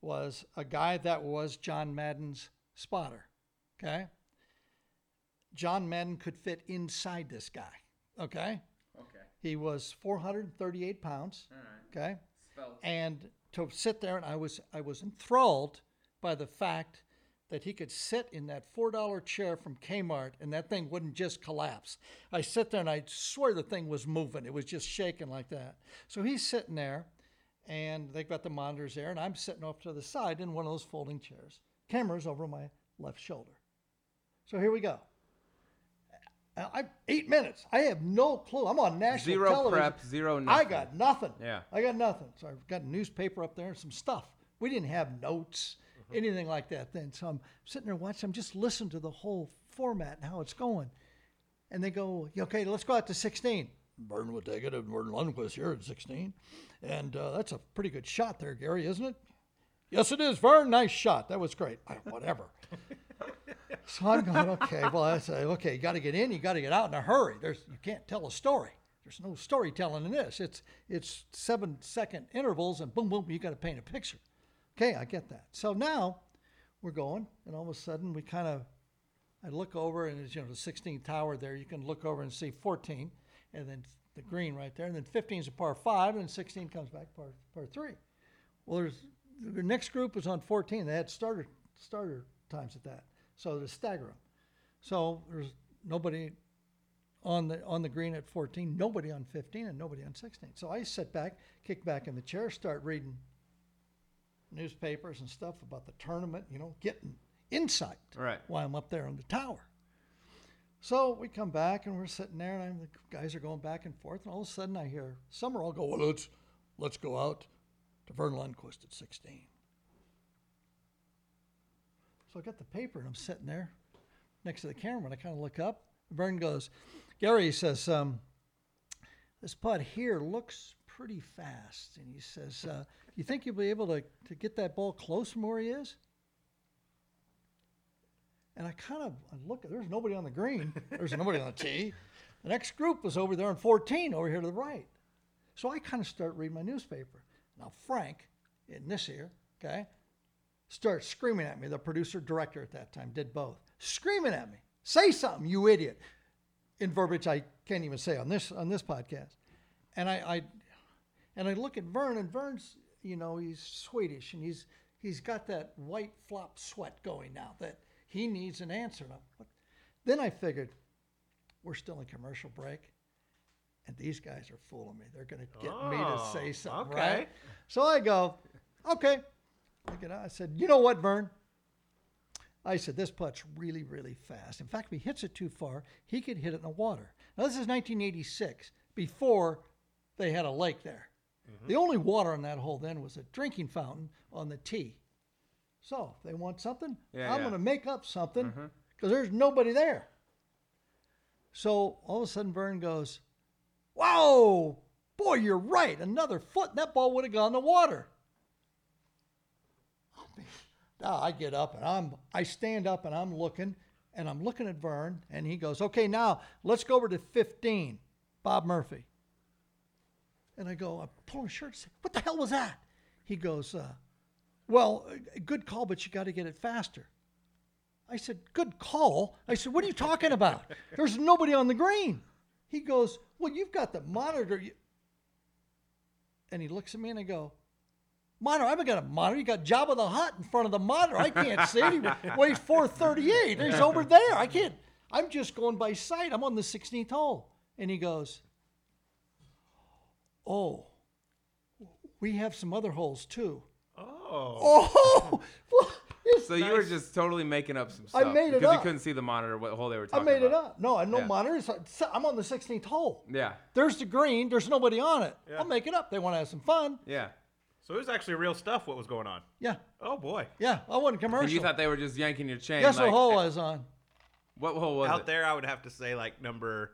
was a guy that was John Madden's spotter, okay? John Madden could fit inside this guy, okay? Okay. He was four hundred thirty-eight pounds, all right. Okay? Spelt. And to sit there, and I was I was enthralled by the fact that he could sit in that four dollar chair from Kmart and that thing wouldn't just collapse. I sit there and I swear the thing was moving. It was just shaking like that. So he's sitting there and they've got the monitors there and I'm sitting off to the side in one of those folding chairs. Camera's over my left shoulder. So here we go. I, eight minutes. I have no clue. I'm on national zero television. Zero prep, zero nothing. I got nothing. Yeah. I got nothing. So I've got a newspaper up there and some stuff. We didn't have notes. Anything like that then. So I'm sitting there watching. I'm just listening to the whole format and how it's going. And they go, okay, let's go out to sixteen. Verne would take it, and Verne Lundquist here at sixteen. And uh, that's a pretty good shot there, Gary, isn't it? Yes, it is, Verne. Nice shot. That was great. I, whatever. So I'm going, okay, well, I say, okay, you got to get in. You got to get out in a hurry. There's, you can't tell a story. There's no storytelling in this. It's, it's seven-second intervals, and boom, boom, you got to paint a picture. Okay, I get that. So now we're going, and all of a sudden we kind of, I look over, and it's, you know, the sixteenth tower there. You can look over and see fourteen, and then the green right there, and then fifteen is a par five, and sixteen comes back par par three. Well, there's the next group was on fourteen. They had starter starter times at that, so there's stagger them. So there's nobody on the on the green at fourteen, nobody on fifteen, and nobody on sixteen. So I sit back, kick back in the chair, start reading newspapers and stuff about the tournament, you know, getting insight right. While I'm up there on the tower. So we come back and we're sitting there, and I'm, the guys are going back and forth, and all of a sudden I hear Summerall go, well, let's, let's go out to Verne Lundquist at sixteen. So I got the paper, and I'm sitting there next to the camera, and I kind of look up. Verne goes, Gary, he says, um, this putt here looks pretty fast. And he says, uh, you think you'll be able to, to get that ball close from where he is? And I kind of I look, there's nobody on the green. There's nobody on the tee. The next group was over there on fourteen, over here to the right. So I kind of start reading my newspaper. Now Frank, in this here, okay, starts screaming at me, the producer director at that time, did both. Screaming at me. Say something, you idiot. In verbiage I can't even say on this on this podcast. And I, I And I look at Verne, and Verne's, you know, he's Swedish, and he's he's got that white flop sweat going now that he needs an answer. But then I figured, we're still in commercial break, and these guys are fooling me. They're going to get oh, me to say something, okay. Right? So I go, okay. I said, you know what, Verne? I said, this putt's really, really fast. In fact, if he hits it too far, he could hit it in the water. Now, this is nineteen eighty-six, before they had a lake there. Mm-hmm. The only water on that hole then was a drinking fountain on the tee. So if they want something, yeah, I'm yeah. going to make up something because mm-hmm. there's nobody there. So all of a sudden Verne goes, whoa, boy, you're right. Another foot, and that ball would have gone in the water. Now I get up and I'm, I stand up and I'm looking and I'm looking at Verne, and he goes, okay, now let's go over to fifteen, Bob Murphy. And I go, I pull his shirt and say, what the hell was that? He goes, uh, well, good call, but you got to get it faster. I said, good call? I said, what are you talking about? There's nobody on the green. He goes, well, you've got the monitor. And he looks at me and I go, monitor? I haven't got a monitor. You got Jabba the Hutt in front of the monitor. I can't see him. Well, he's four thirty-eight. He's over there. I can't. I'm just going by sight. I'm on the sixteenth hole. And he goes, oh, we have some other holes too. Oh. Oh. So nice. You were just totally making up some stuff. I made it because up. Because you couldn't see the monitor, what hole they were talking about. I made about. It up. No, I no yeah. monitors. I'm on the sixteenth hole. Yeah. There's the green. There's nobody on it. Yeah. I'll make it up. They want to have some fun. Yeah. So it was actually real stuff what was going on. Yeah. Oh, boy. Yeah. I wasn't commercial. And you thought they were just yanking your chain. Guess like, what hole I was on? What hole was out it? Out there, I would have to say like number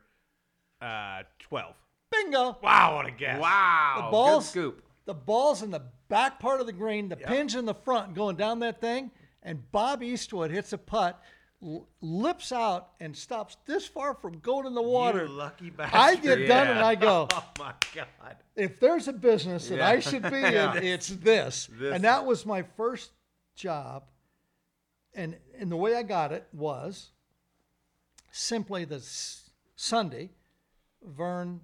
uh, twelve. Bingo. Wow, what a guess. Wow. The ball's, Good scoop. The ball's in the back part of the green, the yep. pin's in the front going down that thing, and Bob Eastwood hits a putt, lips out, and stops this far from going in the water. You lucky bastard. I get yeah. done and I go, oh my God. If there's a business that yeah. I should be yeah. in, it's this. this. And that was my first job. And, and the way I got it was simply this Sunday, Verne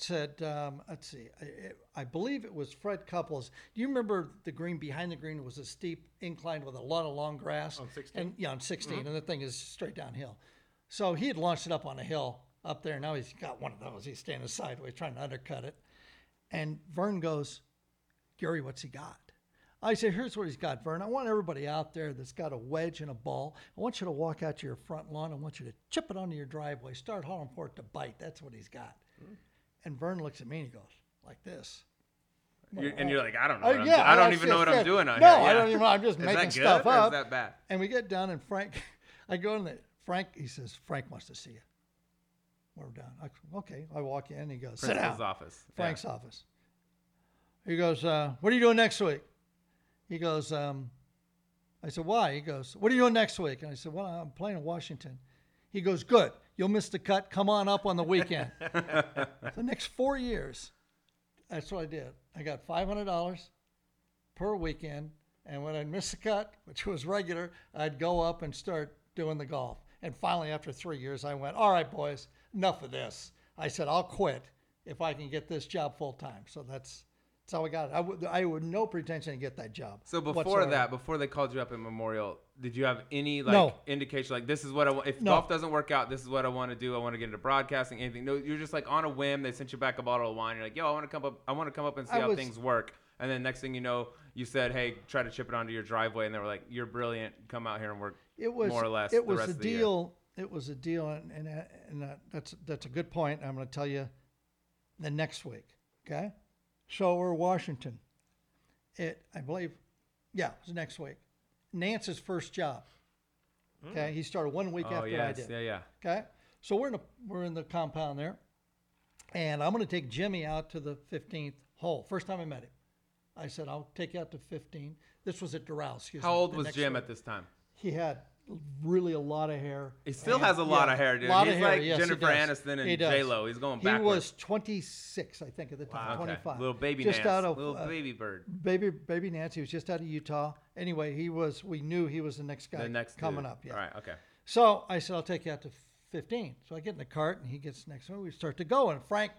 said, um, let's see, I, I believe it was Fred Couples. Do you remember the green behind the green was a steep incline with a lot of long grass? On sixteen. And, yeah, on sixteen. Mm-hmm. And the thing is straight downhill. So he had launched it up on a hill up there. Now he's got one of those. He's standing sideways trying to undercut it. And Verne goes, Gary, what's he got? I said, here's what he's got, Verne. I want everybody out there that's got a wedge and a ball. I want you to walk out to your front lawn. I want you to chip it onto your driveway. Start hauling for it to bite. That's what he's got. Mm-hmm. And Verne looks at me and he goes, like this. Well, you're, and you're like, I don't know. Uh, yeah, I don't even know what I'm doing out here. No, I don't even know. I'm just making stuff up. Is that bad? And we get down and Frank, I go in there. Frank, he says, Frank wants to see you. We're down. I, okay. I walk in and he goes, sit down. Principal's office. Frank's yeah. office. He goes, uh, what are you doing next week? He goes, um, I said, why? He goes, what are you doing next week? And I said, well, I'm playing in Washington. He goes, good. You'll miss the cut. Come on up on the weekend. The next four years, that's what I did. I got five hundred dollars per weekend. And when I missed the cut, which was regular, I'd go up and start doing the golf. And finally, after three years, I went, all right, boys, enough of this. I said, I'll quit if I can get this job full time. So that's that's how I got it. I would, I would no pretension to get that job. So before whatsoever. that, before they called you up at Memorial, did you have any like no. indication like this is what I want? If no. golf doesn't work out, this is what I want to do. I want to get into broadcasting. Anything? No, you're just like on a whim. They sent you back a bottle of wine. You're like, yo, I want to come up. I want to come up and see I how was, things work. And then next thing you know, you said, hey, try to chip it onto your driveway. And they were like, you're brilliant. Come out here and work. It was more or less. It was the rest a deal. Of the year. It was a deal, and and, uh, and uh, that's that's a good point. I'm going to tell you the next week. Okay, so we're Washington. It I believe, yeah, it was next week. Nance's first job. Okay, mm. he started one week oh, after yes. I did. Yeah, yeah. Okay, so we're in a, we're in the compound there, and I'm going to take Jimmy out to the fifteenth hole. First time I met him, I said, "I'll take you out to fifteen." This was at Doral. Excuse How me. How old was Jim week. at this time? He had really a lot of hair. He still and, has a lot yeah, of hair, dude. Lot He's of hair, like yes, Jennifer Aniston and J Lo. He's going backwards. He was twenty-six, I think, at the time. Wow, okay. Twenty-five. Little baby just Nance. Out of, little uh, baby bird. Baby, baby Nance. He was just out of Utah. Anyway, he was. We knew he was the next guy the next coming dude. up. Yeah. All right. Okay. So I said, I'll take you out to fifteen. So I get in the cart, and he gets next one. We start to go, and Frank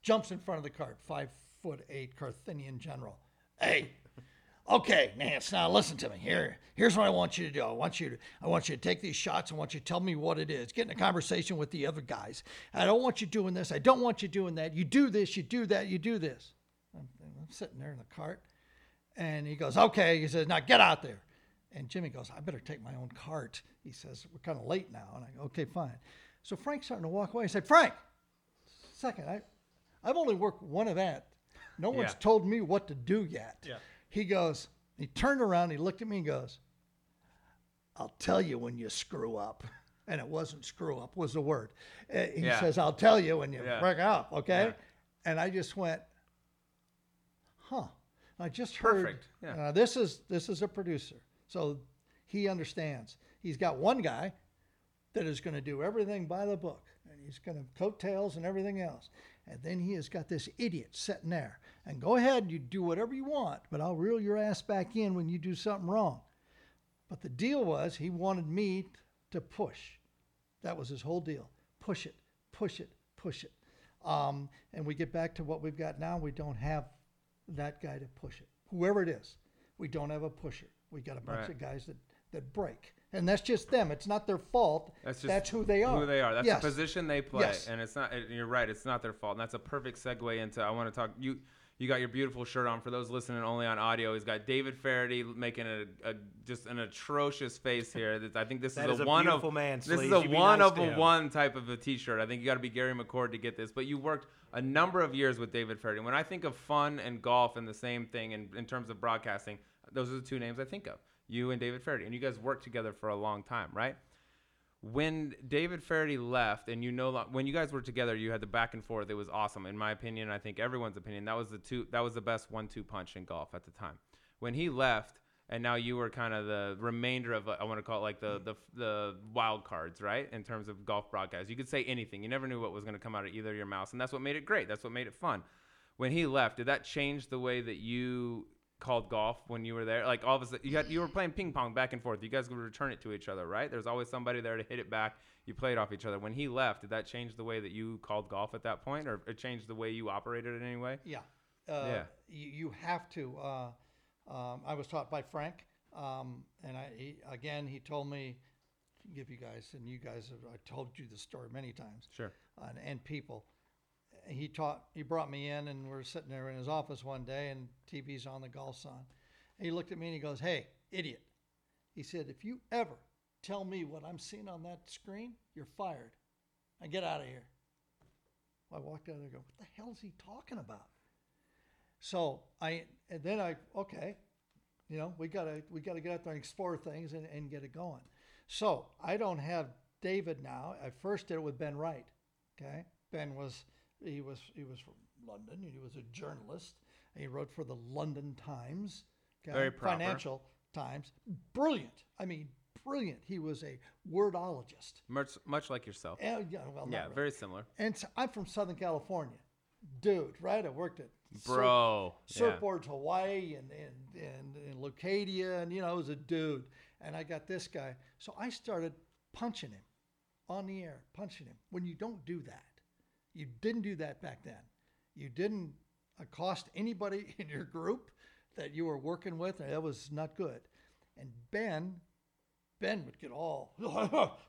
jumps in front of the cart. Five foot eight Carthaginian general. Hey. Okay, Nance, now listen to me. Here, here's what I want you to do. I want you to I want you to take these shots. I want you to tell me what it is. Get in a conversation with the other guys. I don't want you doing this. I don't want you doing that. You do this, you do that, you do this. I'm, I'm sitting there in the cart, and he goes, okay. He says, now get out there. And Jimmy goes, I better take my own cart. He says, we're kind of late now. And I go, okay, fine. So Frank's starting to walk away. I said, Frank, second, I, I've only worked one event. No yeah. one's told me what to do yet. Yeah. He goes, he turned around, he looked at me and goes, I'll tell you when you screw up. And it wasn't screw up was the word. He yeah. says, I'll tell you when you yeah. break up, okay? Yeah. And I just went, huh. I just heard, yeah. uh, this is this is a producer. So he understands. He's got one guy that is going to do everything by the book. And he's going to coattails and everything else. And then he has got this idiot sitting there. And go ahead, you do whatever you want, but I'll reel your ass back in when you do something wrong. But the deal was he wanted me to push. That was his whole deal. Push it, push it, push it. Um, and we get back to what we've got now. We don't have that guy to push it. Whoever it is, we don't have a pusher. We got a bunch right. of guys that, that break. And that's just them. It's not their fault. That's just that's who they are. Who they are. That's yes. the position they play. Yes. And it's not. And you're right. It's not their fault. And that's a perfect segue into. I want to talk. You you got your beautiful shirt on. For those listening only on audio, he's got David Faraday making a, a just an atrocious face here. That I think this is, is a one of man, this is a one nice of a one type of a T-shirt. I think you got to be Gary McCord to get this. But you worked a number of years with David Faraday. When I think of fun and golf and the same thing, in, in terms of broadcasting, those are the two names I think of. You and David Faraday, and you guys worked together for a long time, right? when David Faraday left, and you know, when you guys were together, you had the back and forth. It was awesome, in my opinion. I think everyone's opinion. That was the two. That was the best one two punch in golf at the time. When he left, and now you were kind of the remainder of, I want to call it like the the the wild cards, right? In terms of golf broadcasts, you could say anything. You never knew what was going to come out of either of your mouths, and that's what made it great. That's what made it fun. When he left, did that change the way that you called golf when you were there? Like, all of a sudden, you, had, you were playing ping pong back and forth. You guys would return it to each other, right? There's always somebody there to hit it back. You played off each other. When he left, did that change the way that you called golf at that point, or it changed the way you operated in any way? Yeah. Uh, yeah. You, you have to. Uh, um, I was taught by Frank, um, and I he, again, he told me, give you guys, and you guys, have, I told you this story many times. Sure. Uh, and, and people. He taught. He brought me in, and we're sitting there in his office one day, and T V's on, the golf's on. And he looked at me and he goes, "Hey, idiot!" He said, "If you ever tell me what I'm seeing on that screen, you're fired. And get out of here." Well, I walked out and I go, "What the hell is he talking about?" So I, and then I, okay, you know, we gotta we gotta get out there and explore things and, and get it going. So I don't have David now. I first did it with Ben Wright. Okay, Ben was. He was he was from London. He was a journalist. He wrote for the London Times, okay? Very proper. Financial Times. Brilliant. I mean, brilliant. He was a wordologist, much much like yourself. Uh, yeah, well, yeah, really. Very similar. And so I'm from Southern California, dude. Right? I worked at bro surf, surfboards yeah. Hawaii and and and, and Leucadia, and you know, I was a dude. And I got this guy, so I started punching him on the air, punching him. When you don't do that. You didn't do that back then. You didn't accost anybody in your group that you were working with. And that was not good. And Ben, Ben would get all,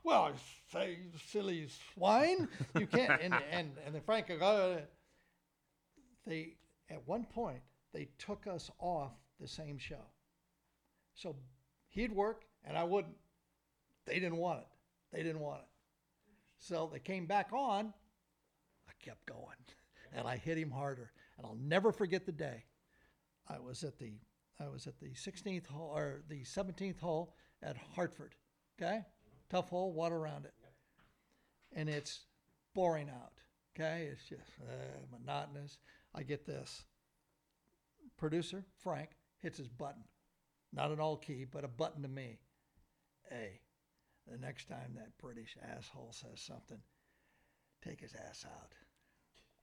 well, say silly swine. You can't. and and and then Frank, uh, they at one point they took us off the same show. So he'd work and I wouldn't. They didn't want it. They didn't want it. So they came back on. Kept going, and I hit him harder, and I'll never forget the day. I was at the I was at the sixteenth hole or the seventeenth hole at Hartford. Okay, tough hole, water around it, and it's boring out. Okay, it's just uh, monotonous. I get this. Producer Frank hits his button, not an all key, but a button to me. Hey, the next time that British asshole says something, take his ass out.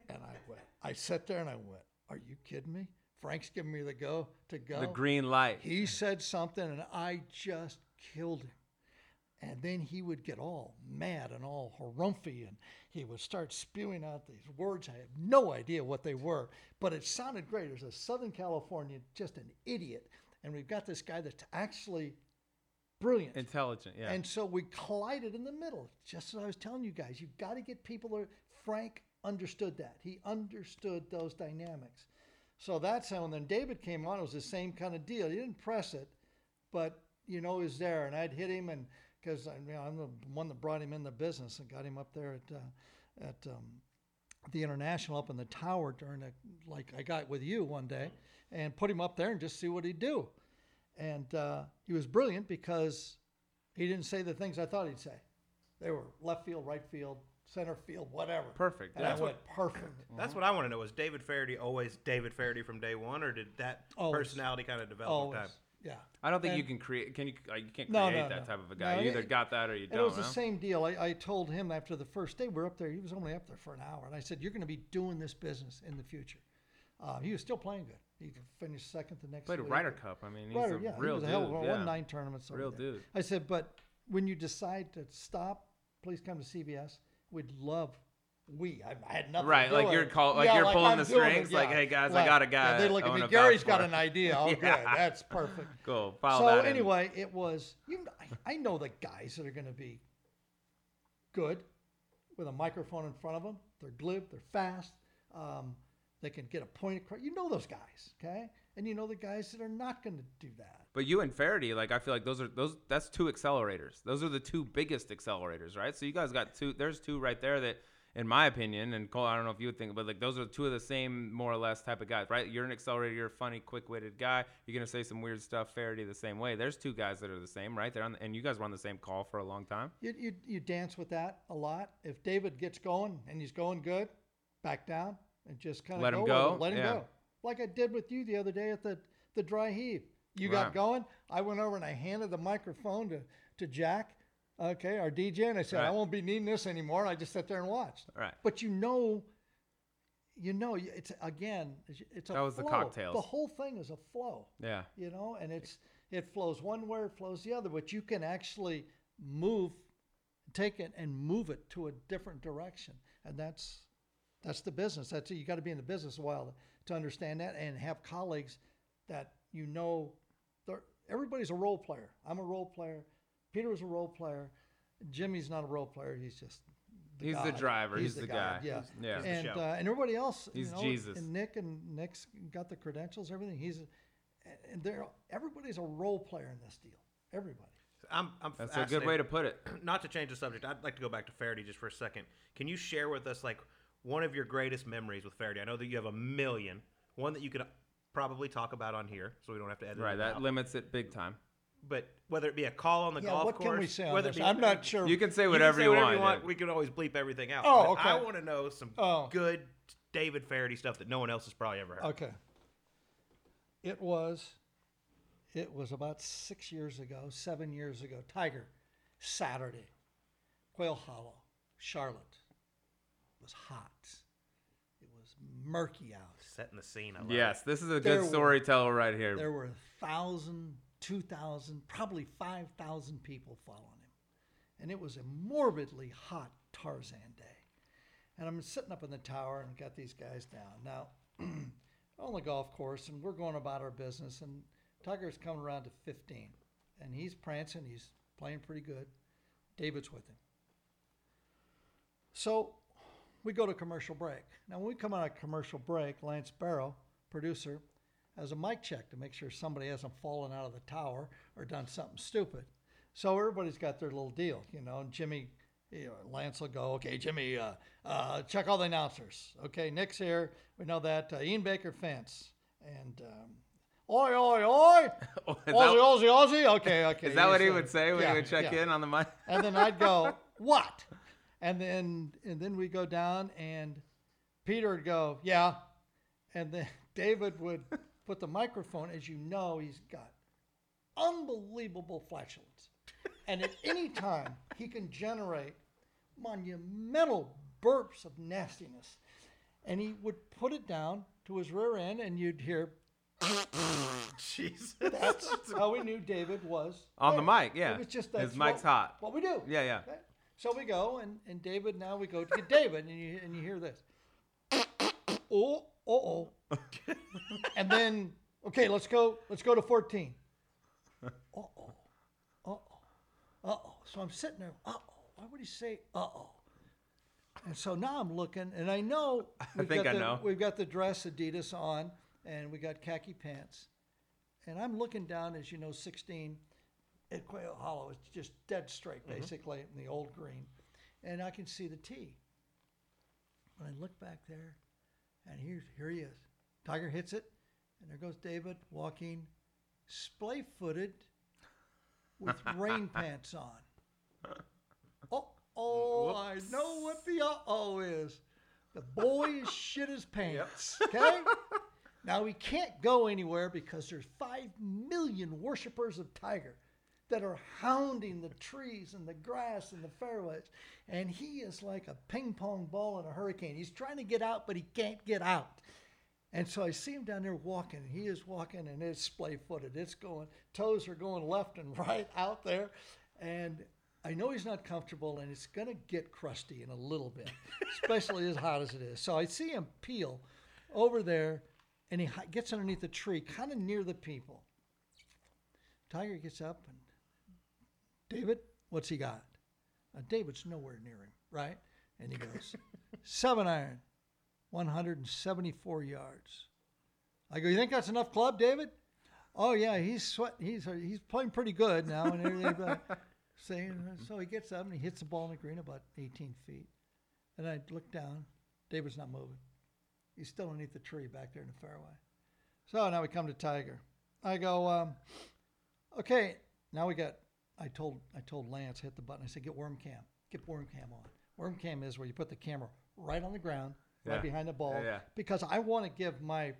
And I went. I sat there and I went, are you kidding me? Frank's giving me the go to go. The green light. He said something and I just killed him. And then he would get all mad and all harumphy and he would start spewing out these words. I have no idea what they were, but it sounded great. There's a Southern Californian, just an idiot. And we've got this guy that's actually brilliant. Intelligent, yeah. And so we collided in the middle, just as I was telling you guys. You've got to get people. Frank understood that. He understood those dynamics. So that's how, and then David came on. It was the same kind of deal. He didn't press it, but, you know, he was there. And I'd hit him, and because you know, I'm the one that brought him in the business and got him up there at uh, at um, the International up in the tower during, a, like I got with you one day, and put him up there and just see what he'd do. And uh, he was brilliant because he didn't say the things I thought he'd say. They were left field, right field, center field, whatever. Perfect. And that's I went what, perfect. That's mm-hmm. what I want to know. Was David Faraday always David Faraday from day one, or did that always. Personality kind of develop always. With time? Yeah. I don't think and you can create. Can you? Uh, you can't create no, no, that no. type of a guy. No, you either it, got that or you don't. It was huh? the same deal. I, I told him after the first day we were up there. He was only up there for an hour, and I said, "You're going to be doing this business in the future." Uh, he was still playing good. He finished second the next. Played week. A Ryder Cup. I mean, he's Ryder, a yeah, real he was dude. A hell yeah. Won nine tournaments. Real there. Dude. I said, but when you decide to stop, please come to C B S. We'd love. We I, I had nothing. Right, to like you're call, like yeah, you're like pulling I'm the strings. It, yeah. Like, hey guys, like, I got a guy. And they look at me. Gary's got an idea. Oh, yeah. good. That's perfect. Cool. Follow so that anyway, in. It was. You know, I, I know the guys that are going to be good with a microphone in front of them. They're glib. They're fast. Um, They can get a point across. You know those guys, okay? And you know the guys that are not going to do that. But you and Faraday, like I feel like those are those. That's two accelerators. Those are the two biggest accelerators, right? So you guys got two. There's two right there that in my opinion, and Cole, I don't know if you would think, but like those are two of the same more or less type of guys, right? You're an accelerator, you're a funny, quick-witted guy. You're gonna say some weird stuff. Faraday the same way. There's two guys that are the same, right? They're on, the, and you guys were on the same call for a long time. You, you you dance with that a lot. If David gets going and he's going good, back down and just kind of let go him go, let him yeah. go, like I did with you the other day at the the dry heave. You right. got going. I went over and I handed the microphone to to Jack. Okay, our D J, and I said, right. I won't be needing this anymore. And I just sat there and watched. Right. But you know, you know, it's again, it's a that was flow. The cocktails. The whole thing is a flow. Yeah. You know, and it's it flows one way, it flows the other, but you can actually move, take it and move it to a different direction, and that's that's the business. That's you got to be in the business a while to understand that, and have colleagues that you know. Everybody's a role player. I'm a role player. Peter was a role player. Jimmy's not a role player. He's just the he's God. the driver. He's, he's the, the guy. guy. Yeah, he's, yeah. He's and uh, and everybody else. He's you know, Jesus. And Nick and Nick's got the credentials. Everything. He's and they're everybody's a role player in this deal. Everybody. I'm, I'm That's a good way to put it. Not to change the subject, I'd like to go back to Faraday just for a second. Can you share with us like one of your greatest memories with Faraday? I know that you have a million. One that you could probably talk about on here, so we don't have to edit. Right. That out. Limits it big time. But whether it be a call on the yeah, golf what course, can we say on whether this? Be, I'm not sure. You can say whatever you, say whatever you, whatever want, you want. We can always bleep everything out. Oh, okay. I want to know some oh. good David Faraday stuff that no one else has probably ever heard. Okay. It was, it was about six years ago, seven years ago. Tiger, Saturday, Quail Hollow, Charlotte. It was hot. It was murky out. Setting the scene. I yes, it. This is a there good storyteller right here. There were a thousand. two thousand, probably five thousand people following him. And it was a morbidly hot Tarzan day. And I'm sitting up in the tower and got these guys down. Now, on the golf course, and we're going about our business, and Tiger's coming around to fifteen. And he's prancing. He's playing pretty good. David's with him. So we go to commercial break. Now, when we come out of commercial break, Lance Barrow, producer, as a mic check to make sure somebody hasn't fallen out of the tower or done something stupid. So everybody's got their little deal, you know, and Jimmy, you know, Lance will go, okay, Jimmy, uh, uh, check all the announcers. Okay, Nick's here. We know that. Uh, Ian Baker Fence. And um, oi, oi, oi. Ozzy, Ozzy, Ozzy. Okay, okay. Is that what he would say when yeah, he would check yeah. in on the mic? And then I'd go, what? And then and then we go down and Peter would go, yeah. And then David would... Put the microphone, as you know, he's got unbelievable flatulence. And at any time, he can generate monumental burps of nastiness. And he would put it down to his rear end, and you'd hear, Jesus. That's how we knew David was. On there. The mic, yeah. It was just that. His mic's hot. What we do. Yeah, yeah. Okay? So we go, and, and David, now we go to get David, and you, and you hear this. Oh. Uh-oh. And then, okay, let's go Let's go to fourteen. Uh-oh. Uh-oh. Uh-oh. So I'm sitting there, uh-oh. Why would he say uh-oh? And so now I'm looking, and I know. I think I the, know. We've got the dress Adidas on, and we got khaki pants. And I'm looking down, as you know, sixteen at Quail Hollow. It's just dead straight, basically, mm-hmm. in the old green. And I can see the tee. When I look back there, and here, here he is. Tiger hits it, and there goes David walking splay-footed with rain pants on. Oh, oh, I know what the uh-oh is. The boy is shit his pants, okay? Yep. Now, he can't go anywhere because there's five million worshipers of Tiger that are hounding the trees and the grass and the fairways. And he is like a ping pong ball in a hurricane. He's trying to get out, but he can't get out. And so I see him down there walking. He is walking, and it's splay-footed. It's going, toes are going left and right out there. And I know he's not comfortable, and it's going to get crusty in a little bit, especially as hot as it is. So I see him peel over there, and he gets underneath the tree, kind of near the people. Tiger gets up and, David, what's he got? Uh, David's nowhere near him, right? And he goes, seven iron, one hundred seventy-four yards. I go, you think that's enough club, David? Oh, yeah, he's sweating. He's uh, he's playing pretty good now. And everything. So he gets up and he hits the ball in the green about eighteen feet. And I looked down. David's not moving. He's still underneath the tree back there in the fairway. So now we come to Tiger. I go, um, okay, now we got, I told I told Lance, hit the button. I said, get worm cam. Get worm cam on. Worm cam is where you put the camera right on the ground, yeah. right behind the ball. Yeah, yeah. Because I want to give my,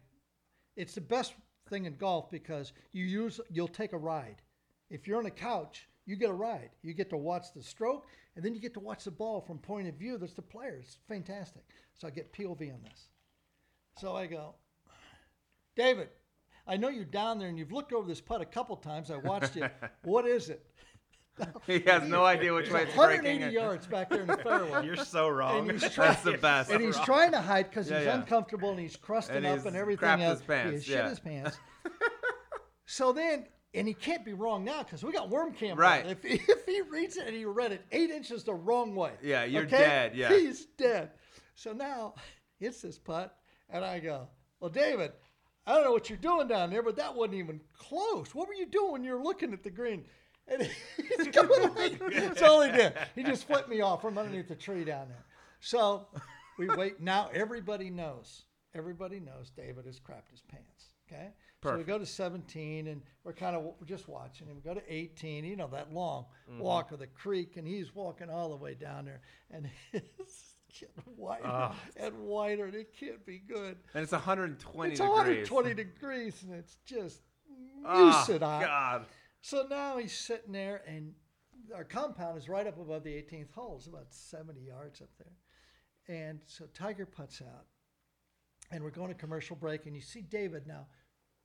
it's the best thing in golf because you use, you'll take a ride. If you're on a couch, you get a ride. You get to watch the stroke, and then you get to watch the ball from point of view. That's the player. It's fantastic. So I get P O V on this. So I go, David, I know you're down there, and you've looked over this putt a couple times. I watched you. What is it? He has he, no idea which way it's breaking. one hundred eighty yards back there in the fairway. You're so wrong. That's the best. And he's trying to hide because yeah, he's yeah. uncomfortable, and he's crusting and up he's and everything else. His pants. He yeah. shit his pants. So then, and he can't be wrong now because we got worm cam. Right. If, if he reads it and he read it eight inches the wrong way. Yeah, you're okay? dead. Yeah. He's dead. So now, it's this putt, and I go, well, David, I don't know what you're doing down there, but that wasn't even close. What were you doing when you were looking at the green? And he's coming like, that's all he did. He just flipped me off from underneath the tree down there. So we wait. Now everybody knows. Everybody knows David has crapped his pants. Okay? Perfect. So we go to seventeen, and we're kind of we're just watching him. We go to eighteen, you know, that long mm-hmm. walk of the creek, and he's walking all the way down there. And his... getting wider oh. and wider, and it can't be good. And it's one hundred twenty it's degrees. It's one hundred twenty degrees, and it's just lucid oh, hot. God. So now he's sitting there, and our compound is right up above the eighteenth hole. It's about seventy yards up there. And so Tiger putts out, and we're going to commercial break, and you see David now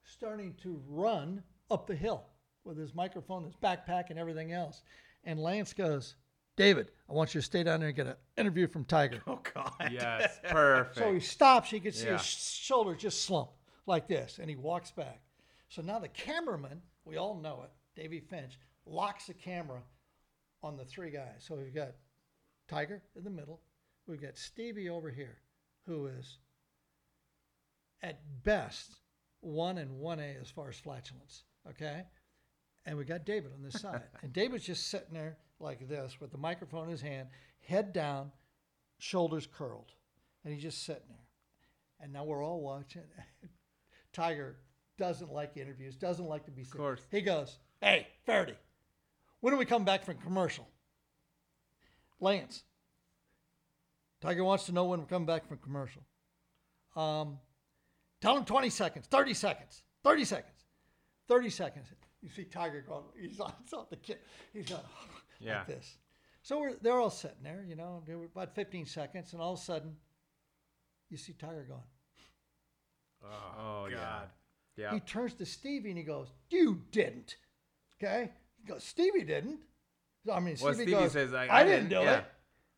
starting to run up the hill with his microphone, his backpack, and everything else. And Lance goes, David, I want you to stay down there and get an interview from Tiger. Oh, God. Yes, perfect. So he stops. He can see yeah. his shoulder just slump like this, and he walks back. So now the cameraman, we all know it, Davey Finch, locks the camera on the three guys. So we've got Tiger in the middle. We've got Stevie over here, who is at best one and one A as far as flatulence, okay? And we got David on this side. And David's just sitting there like this with the microphone in his hand, head down, shoulders curled. And he's just sitting there. And now we're all watching. Tiger doesn't like interviews, doesn't like to be seen. Of course. He goes, hey, Faraday, when do we come back from commercial? Lance, Tiger wants to know when we come back from commercial. Um, tell him twenty seconds, thirty seconds, thirty seconds, thirty seconds. You see Tiger going, he's on, it's on the kid. He's going, yeah. like this. So we're, they're all sitting there, you know, about fifteen seconds, and all of a sudden, you see Tiger going. Oh, oh God. Yeah. He turns to Stevie, and he goes, you didn't. Okay? He goes, Stevie didn't. I mean, Stevie, well, Stevie goes, says, I, I, I didn't, didn't do yeah. it.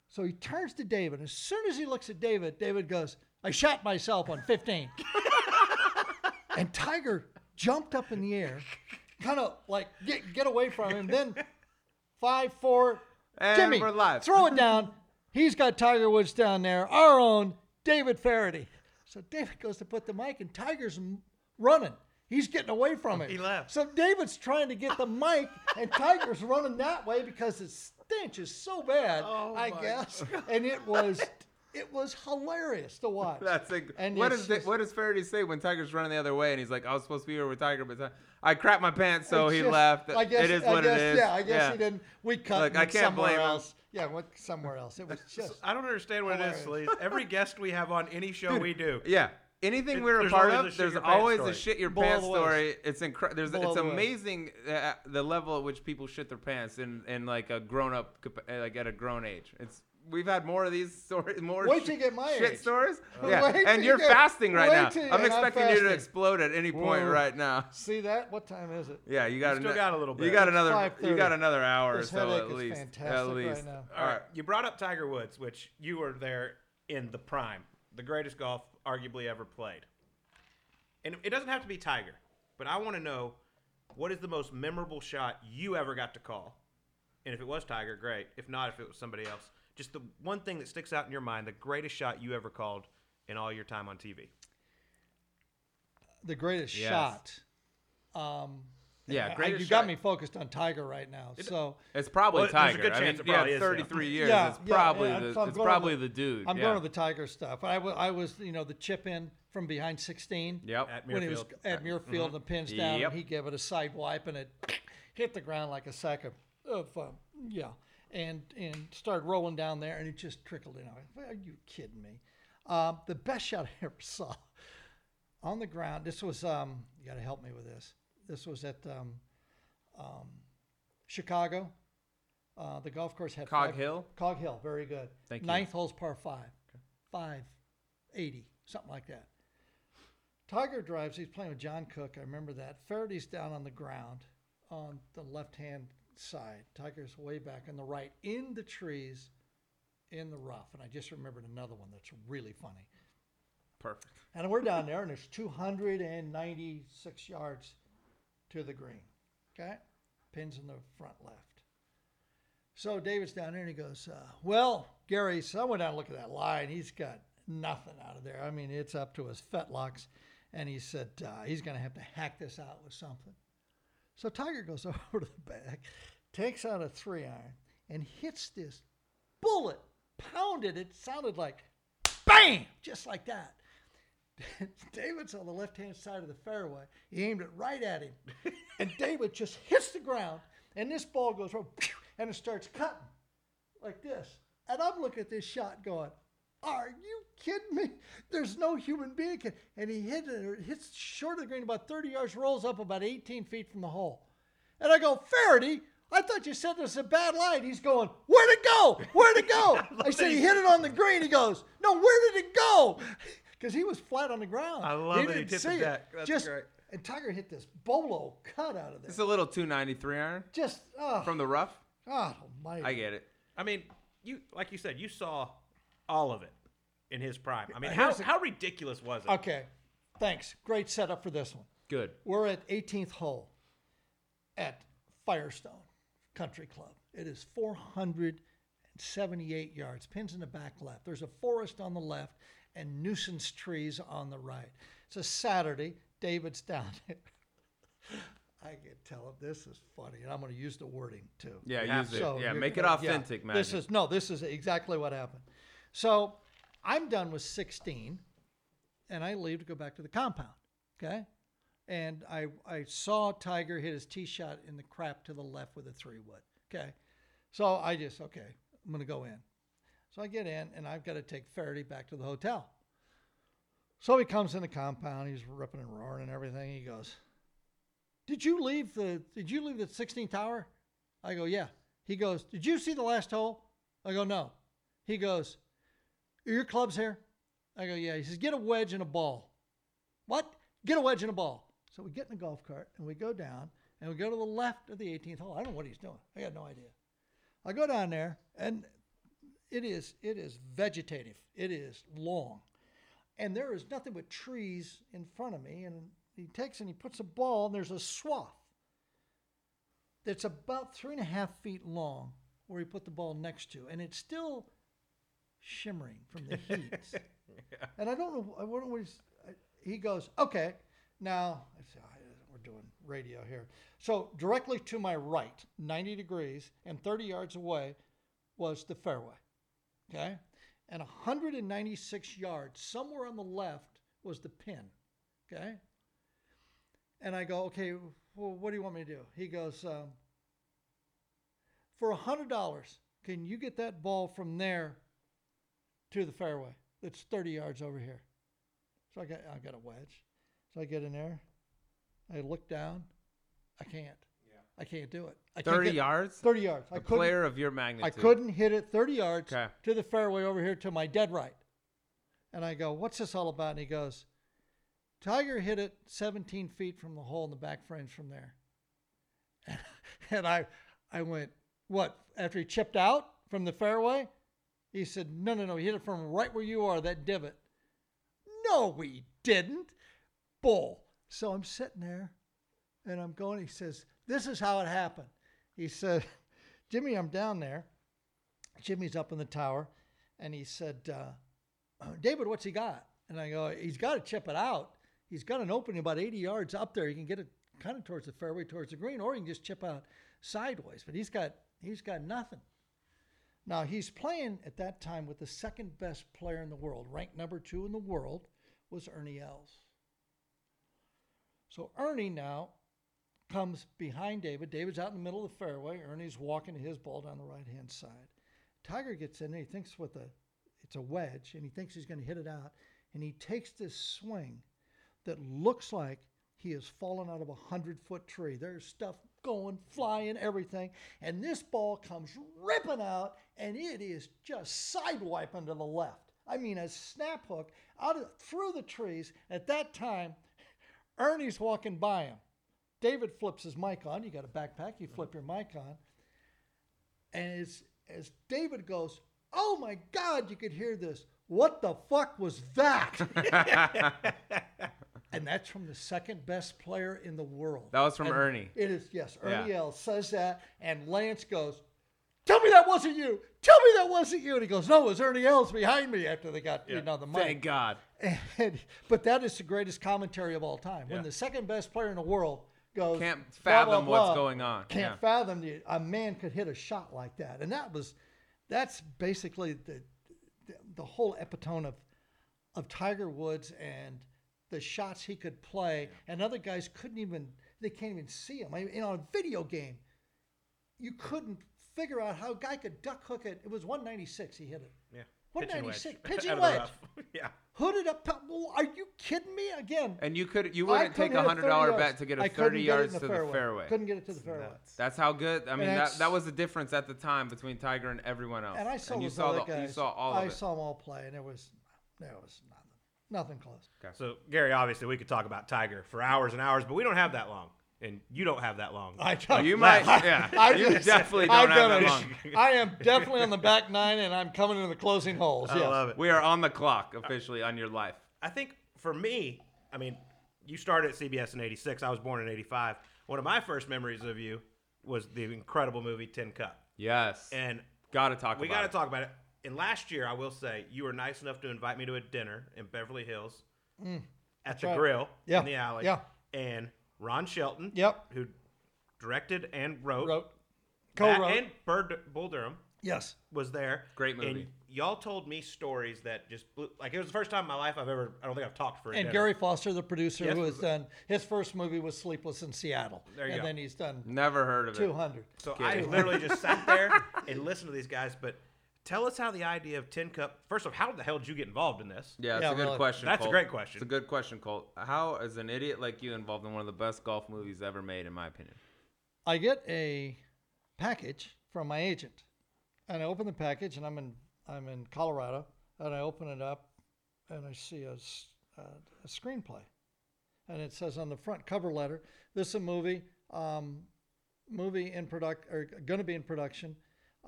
So he turns to David. As soon as he looks at David, David goes, I shot myself on fifteen. And Tiger jumped up in the air, kind of like get get away from him. Then five, four, and Jimmy, we're live. Throw it down. He's got Tiger Woods down there. Our own David Faraday. So David goes to put the mic, and Tiger's running. He's getting away from it. He left. So David's trying to get the mic, and Tiger's running that way because the stench is so bad. Oh I guess, God. And it was. It was hilarious to watch. That's like, and what, is just, the, what does Faraday say when Tiger's running the other way and he's like, I was supposed to be here with Tiger, but I crapped my pants, so he just, left. I guess, it is I what guess, it is. Yeah, I guess yeah. he didn't. We cut Look, I can't somewhere blame else. Him. Yeah, went somewhere else. It was just. I don't understand what hilarious. It is, please. Every guest we have on any show Dude, we do. Yeah. Anything it, we're a part of, there's always a shit your pants story. It's incredible. It's amazing the, the level at which people shit their pants in, in like a grown up, like at a grown age. It's. We've had more of these stories, more sh- shit stories. Oh. Yeah. And you're get, fasting right now. To, I'm expecting I'm you to explode at any point Whoa. Right now. See that? What time is it? Yeah, you got, an- still got a little bit. You got another. You got another hour this or so at least. At least. Right now. All right. You brought up Tiger Woods, which you were there in the prime, the greatest golf arguably ever played. And it doesn't have to be Tiger, but I want to know what is the most memorable shot you ever got to call, and if it was Tiger, great. If not, if it was somebody else. Just the one thing that sticks out in your mind, the greatest shot you ever called in all your time on T V. The greatest yes. shot. Um, Yeah, great. You got me focused on Tiger right now. So it's probably well, Tiger. There's a good chance I mean, it probably yeah, is, thirty-three yeah. years. Yeah, it's yeah, probably yeah, the so it's probably the, the dude. I'm yeah. going to the Tiger stuff. I, w- I was, you know, the chip in from behind sixteen. Yep. At when Muirfield. He was at Muirfield, mm-hmm. the pins down, yep. and he gave it a side wipe, and it hit the ground like a sack of, of um, yeah, and and started rolling down there, and it just trickled in. I went, well, are you kidding me? Uh, the best shot I ever saw on the ground. This was um, you got to help me with this. This was at um, um, Chicago. Uh, the golf course had Cog five, Hill. Cog Hill, very good. Thank Ninth you. Hole's par five, okay. five eighty, something like that. Tiger drives. He's playing with John Cook. I remember that. Faraday's down on the ground on the left-hand side. Tiger's way back on the right, in the trees, in the rough. And I just remembered another one that's really funny. Perfect. And we're down there, and it's two hundred and ninety-six yards to the green, okay? Pins in the front left. So David's down there, and he goes, uh, well, Gary, so I went down and looked at that lie, and he's got nothing out of there. I mean, it's up to his fetlocks, and he said uh, he's going to have to hack this out with something. So Tiger goes over to the back, takes out a three-iron, and hits this bullet, pounded. It sounded like bam, just like that. David's on the left-hand side of the fairway. He aimed it right at him. And David just hits the ground, and this ball goes, and it starts cutting like this. And I'm looking at this shot going, are you kidding me? There's no human being can. And he hit it, it hits short of the green about thirty yards, rolls up about eighteen feet from the hole. And I go, Faraday, I thought you said there's a bad line. He's going, where'd it go? Where'd it go? I say, he hit it on the green. He goes, no, where did it go? Because he was flat on the ground. I love it. He tipped the deck. That's just, great. And Tiger hit this bolo cut out of there. It's a little two ninety-three iron. Just uh, from the rough. God almighty. I get it. I mean, you like you said, you saw all of it in his prime. I mean, uh, how, a, how ridiculous was it? Okay. Thanks. Great setup for this one. Good. We're at eighteenth hole at Firestone Country Club. It is four hundred seventy-eight yards. Pins in the back left. There's a forest on the left and nuisance trees on the right. It's a Saturday. David's down there. I can tell him this is funny, and I'm going to use the wording too. Yeah, yeah. use so it. Yeah, make it authentic, yeah, man. This is no. This is exactly what happened. So I'm done with sixteen, and I leave to go back to the compound. Okay, and I I saw Tiger hit his tee shot in the crap to the left with a three wood. Okay, so I just okay. I'm going to go in. So I get in, and I've got to take Faraday back to the hotel. So he comes in the compound. He's ripping and roaring and everything. He goes, did you leave the Did you leave the sixteenth tower? I go, yeah. He goes, did you see the last hole? I go, no. He goes, are your clubs here? I go, yeah. He says, get a wedge and a ball. What? Get a wedge and a ball. So we get in the golf cart, and we go down, and we go to the left of the eighteenth hole. I don't know what he's doing. I got no idea. I go down there, and It is it is vegetative. It is long. And there is nothing but trees in front of me. And he takes and he puts a ball, and there's a swath that's about three and a half feet long where he put the ball next to. And it's still shimmering from the heat. yeah. And I don't know. I wonder what he's, I, he goes, okay, now I say, oh, we're doing radio here. So directly to my right, ninety degrees and thirty yards away was the fairway. Okay, and one hundred ninety-six yards, somewhere on the left, was the pin, okay? And I go, okay, well, what do you want me to do? He goes, um, for one hundred dollars, can you get that ball from there to the fairway? That's thirty yards over here. So I got, I got a wedge. So I get in there. I look down. I can't. I can't do it. I thirty yards? thirty yards. A player of your magnitude. I couldn't hit it thirty yards okay. to the fairway over here to my dead right. And I go, what's this all about? And he goes, Tiger hit it seventeen feet from the hole in the back frames from there. And, and I I went, what, after he chipped out from the fairway? He said, no, no, no, he hit it from right where you are, that divot. No, we didn't. Bull. So I'm sitting there, and I'm going, he says, this is how it happened. He said, Jimmy, I'm down there. Jimmy's up in the tower. And he said, uh, David, what's he got? And I go, he's got to chip it out. He's got an opening about eighty yards up there. He can get it kind of towards the fairway, towards the green, or he can just chip out sideways. But he's got he's got nothing. Now, he's playing at that time with the second best player in the world. Ranked number two in the world was Ernie Els. So Ernie now comes behind David. David's out in the middle of the fairway. Ernie's walking his ball down the right-hand side. Tiger gets in, and he thinks with a, it's a wedge, and he thinks he's going to hit it out. And he takes this swing that looks like he has fallen out of a hundred-foot tree. There's stuff going, flying, everything. And this ball comes ripping out, and it is just sidewiping to the left. I mean, a snap hook out of, through the trees. At that time, Ernie's walking by him. David flips his mic on. You got a backpack, you flip your mic on. And as, as David goes, oh my God, you could hear this. What the fuck was that? And that's from the second best player in the world. That was from and Ernie. It is, yes. Ernie yeah. L says that, and Lance goes, tell me that wasn't you. Tell me that wasn't you. And he goes, no, it was Ernie Els behind me after they got yeah. you know, the mic. Thank God. And, but that is the greatest commentary of all time. Yeah. When the second best player in the world goes, can't fathom blah, blah, blah, what's going on. Can't yeah. fathom the, a man could hit a shot like that. And that was, that's basically the, the, the whole epitome of, of Tiger Woods and the shots he could play, and other guys couldn't even, they can't even see him. I mean, on a video game, you couldn't figure out how a guy could duck hook it. It was one ninety-six he hit it. Yeah. one ninety-six. Pigeon wedge. wedge. Yeah. Hooded up. Are you kidding me? Again. And you could, you wouldn't take a one hundred dollars bet to get a thirty yards to the fairway. Couldn't get it to the fairway. That's how good. I mean, that, that was the difference at the time between Tiger and everyone else. And I saw those other guys. You saw all of it. I saw them all play, and it was, there was nothing. Nothing close. Okay. So, Gary, obviously, we could talk about Tiger for hours and hours, but we don't have that long, and you don't have that long. I don't. You might. I, yeah. I, you I definitely don't I have that long. I am definitely on the back nine, and I'm coming into the closing holes. I yes. love it. We are on the clock officially on your life. I think for me, I mean, you started at C B S in eighty-six. I was born in eighty-five. One of my first memories of you was the incredible movie Tin Cup. Yes. And gotta talk. We about gotta it. talk about it. And last year, I will say, you were nice enough to invite me to a dinner in Beverly Hills mm, at the right. grill yeah. in the alley. Yeah. And Ron Shelton, yep. who directed and wrote, wrote. co-wrote, that, and Bird, Bull Durham, yes, was there. Great movie. And y'all told me stories that just blew, like it was the first time in my life I've ever, I don't think I've talked for a And dinner. Gary Foster, the producer, yes, who has done, his first movie was Sleepless in Seattle. There you and go. And then he's done Never heard of two hundred. It. So Get I it. literally just sat there and listened to these guys, but tell us how the idea of Tin Cup, first of all, how the hell did you get involved in this? Yeah, that's yeah, a good really. question, That's Colt. a great question. It's a good question, Colt. How is an idiot like you involved in one of the best golf movies ever made, in my opinion? I get a package from my agent, and I open the package, and I'm in I'm in Colorado, and I open it up, and I see a, a, a screenplay. And it says on the front cover letter, this is a movie, um, movie in product, or going to be in production,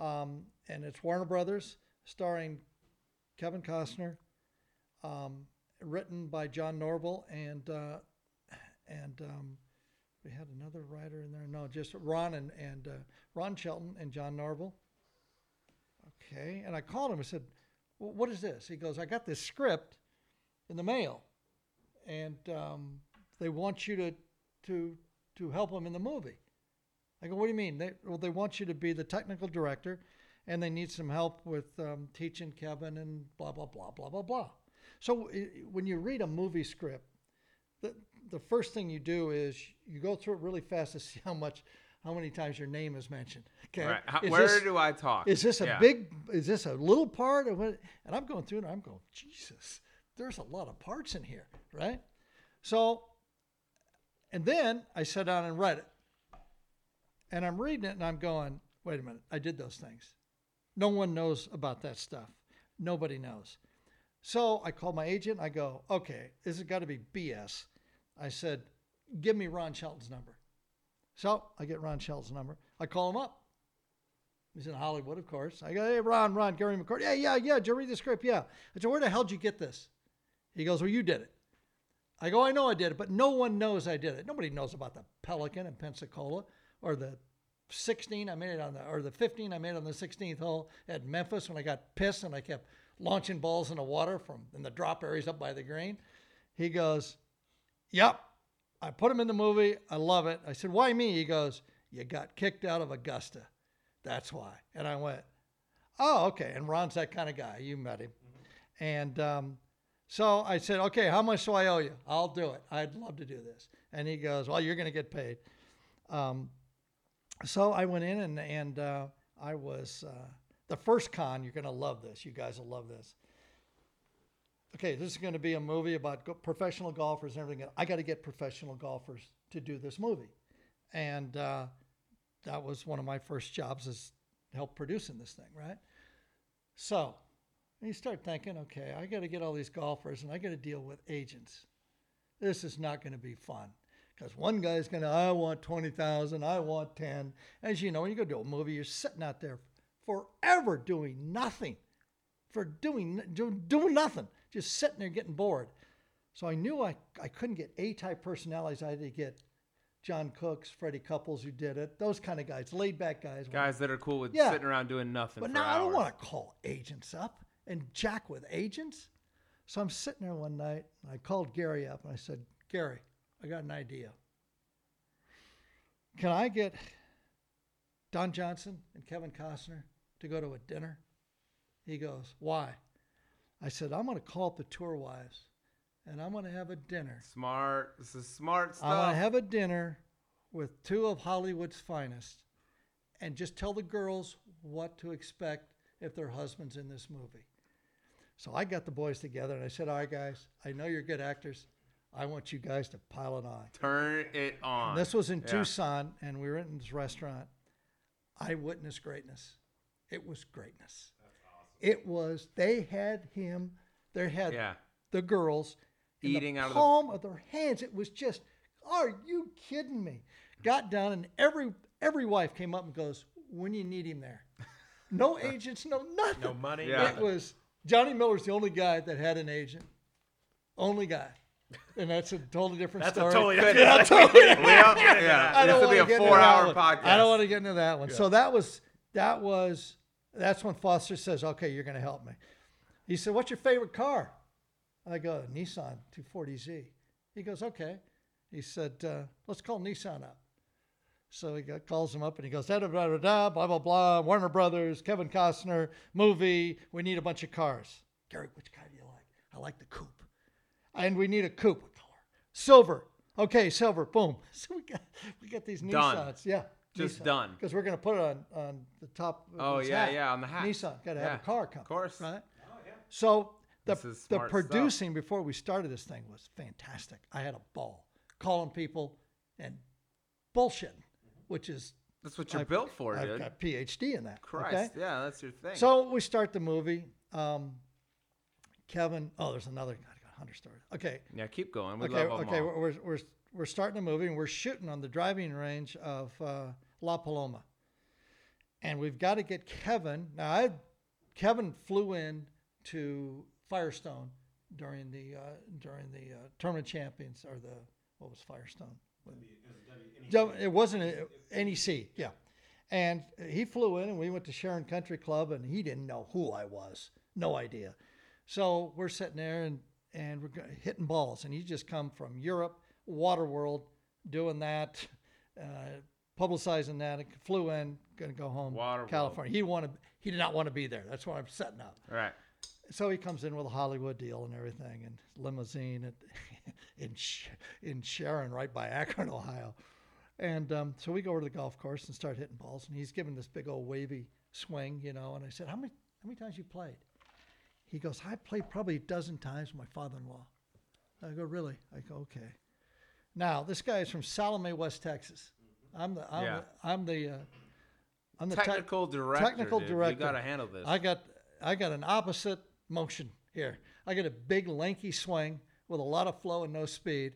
Um, and it's Warner Brothers, starring Kevin Costner, um, written by John Norville, and uh, and um, we had another writer in there. No, just Ron and and uh, Ron Shelton and John Norville. Okay, and I called him. I said, well, "What is this?" He goes, "I got this script in the mail, and um, they want you to to to help them in the movie." I go, what do you mean? They, well, they want you to be the technical director, and they need some help with um, teaching Kevin and blah, blah, blah, blah, blah, blah. So it, when you read a movie script, the, the first thing you do is you go through it really fast to see how much, how many times your name is mentioned. Okay, right. how, is where this, do I talk? Is this a yeah. big, is this a little part? Of what? And I'm going through and I'm going, Jesus, there's a lot of parts in here, right? So, and then I sat down and read it. And I'm reading it and I'm going, wait a minute, I did those things. No one knows about that stuff. Nobody knows. So I called my agent. I go, okay, this has got to be B S. I said, give me Ron Shelton's number. So I get Ron Shelton's number. I call him up. He's in Hollywood, of course. I go, hey, Ron, Ron, Gary McCord. Yeah, yeah, yeah, did you read the script? Yeah. I said, where the hell did you get this? He goes, well, you did it. I go, I know I did it, but no one knows I did it. Nobody knows about the Pelican in Pensacola. Or the sixteen I made it on the, or the fifteen I made on the sixteenth hole at Memphis when I got pissed and I kept launching balls in the water from in the drop areas up by the green. He goes, "Yep, I put him in the movie. I love it. I said, why me? He goes, you got kicked out of Augusta. That's why. And I went, oh, okay. And Ron's that kind of guy. You met him. Mm-hmm. And um, so I said, okay, how much do I owe you? I'll do it. I'd love to do this. And he goes, well, you're going to get paid. Um, so I went in and, and uh, I was uh, the first con. You're going to love this. You guys will love this. Okay, this is going to be a movie about go- professional golfers and everything. I got to get professional golfers to do this movie. And uh, that was one of my first jobs, is help producing this thing, right? So you start thinking, okay, I got to get all these golfers and I got to deal with agents. This is not going to be fun, because one guy's going to, I want twenty thousand, I want ten. As you know, when you go do a movie, you're sitting out there forever doing nothing, for doing, doing, doing nothing. Just sitting there getting bored. So I knew I, I couldn't get A-type personalities. I had to get John Cooks, Freddie Couples, who did it. Those kind of guys, laid-back guys. Guys that are cool with yeah. sitting around doing nothing But for now hours. I don't want to call agents up and jack with agents. So I'm sitting there one night, and I called Gary up, and I said, Gary, I got an idea. Can I get Don Johnson and Kevin Costner to go to a dinner? He goes, why? I said, I'm going to call up the tour wives, and I'm going to have a dinner. Smart. This is smart stuff. I'm going to have a dinner with two of Hollywood's finest and just tell the girls what to expect if their husband's in this movie. So I got the boys together, and I said, all right, guys, I know you're good actors. I want you guys to pile it on. Turn it on. And this was in yeah. Tucson, and we were in this restaurant. I witnessed greatness. It was greatness. It was, they had him, they had yeah. the girls eating out of the palm of their hands. It was just, are you kidding me? Got down, and every every wife came up and goes, when you need him there. No agents, no nothing. No money. Yeah. It was, Johnny Miller's the only guy that had an agent. Only guy. And that's a totally different that's story. That's a totally different yeah. This will be a four-hour podcast. I don't want to get into that one. Yeah. So that was, that was... That's when Foster says, okay, you're going to help me. He said, what's your favorite car? I go, Nissan two forty Z. He goes, okay. He said, uh, let's call Nissan up. So he got, calls him up, and he goes, da, da, da, da, da, blah, blah, blah, Warner Brothers, Kevin Costner, movie. We need a bunch of cars. Gary, which car do you like? I like the coupe. And we need a coupe. What color? Silver. Okay, silver. Boom. So we got we got these Done. Nissans. Yeah. Just Nissan, done. Because we're going to put it on, on the top of Oh, yeah, hat. Yeah, on the hat. Nissan, got to yeah. have a car company. Of course. Right? Oh, yeah. So the, the producing stuff. Before we started this thing was fantastic. I had a ball calling people and bullshitting, which is... That's what you're I've, built for, I've dude. I've got a P H D in that. Christ, okay? Yeah, that's your thing. So we start the movie. Um, Kevin... Oh, there's another... I got one hundred stories. Okay. Yeah, keep going. We okay, love all Okay, all. we're... we're We're starting a movie, and we're shooting on the driving range of uh, La Paloma. And we've got to get Kevin. Now, I, Kevin flew in to Firestone during the uh, during the uh, Tournament Champions, or the, what was Firestone? It wasn't a, N E C, yeah. And he flew in, and we went to Sharon Country Club, and he didn't know who I was. No idea. So we're sitting there, and, and we're hitting balls. And he's just come from Europe. Water World, doing that, uh, publicizing that. I flew in, gonna go home, Water California. World. He wanted, he did not want to be there. That's what I'm setting up. All right. So he comes in with a Hollywood deal and everything, and limousine at, in in Sharon, right by Akron, Ohio. And um, so we go over to the golf course and start hitting balls, and he's giving this big old wavy swing, you know. And I said, "How many how many times you played?" He goes, "I played probably a dozen times with my father-in-law." I go, "Really?" I go, "Okay." Now this guy is from Salome, West Texas. I'm the I'm yeah. the I'm the, uh, I'm the technical te- director. Technical dude. director. You got to handle this. I got I got an opposite motion here. I got a big lanky swing with a lot of flow and no speed,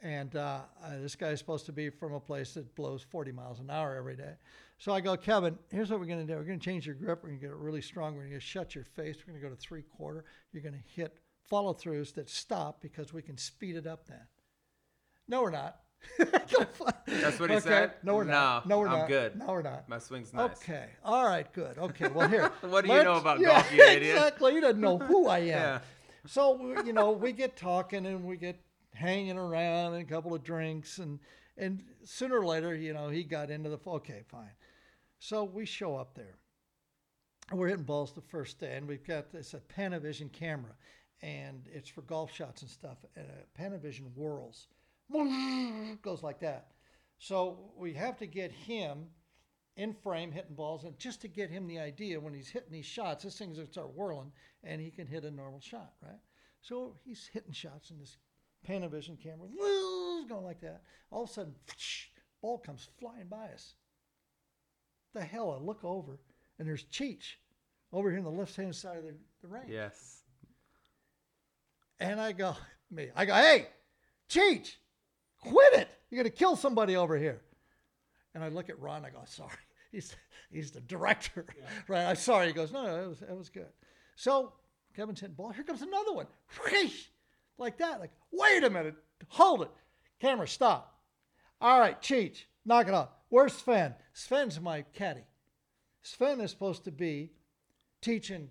and uh, I, this guy is supposed to be from a place that blows forty miles an hour every day. So I go, Kevin, here's what we're gonna do. We're gonna change your grip. We're gonna get it really strong. We're gonna shut your face. We're gonna go to three quarter. You're gonna hit follow throughs that stop because we can speed it up then. No, we're not. That's what he okay. said? No, we're not. No, no we're I'm not. good. No, we're not. My swing's nice. Okay. All right, good. Okay, well, here. What do you know about yeah, golf, you idiot? Exactly. You don't know who I am. Yeah. So, you know, we get talking and we get hanging around and a couple of drinks, and and sooner or later, you know, he got into the, okay, fine. So we show up there. We're hitting balls the first day, and we've got this a Panavision camera, and it's for golf shots and stuff, and a Panavision whirls. Goes like that. So we have to get him in frame hitting balls, and just to get him the idea when he's hitting these shots, this thing's going to start whirling, and he can hit a normal shot, right? So he's hitting shots in this Panavision camera, going like that. All of a sudden, ball comes flying by us. The hell, I look over, and there's Cheech over here on the left-hand side of the, the range. Yes. And I go, me, I go, hey, Cheech, quit it. You're going to kill somebody over here. And I look at Ron, I go, sorry. He's he's the director. Yeah. Right, I'm sorry. He goes, no, no, it was, it was good. So Kevin's hitting ball. Here comes another one. Like that. Like, wait a minute. Hold it. Camera, stop. All right, Cheech, knock it off. Where's Sven? Sven's my caddy. Sven is supposed to be teaching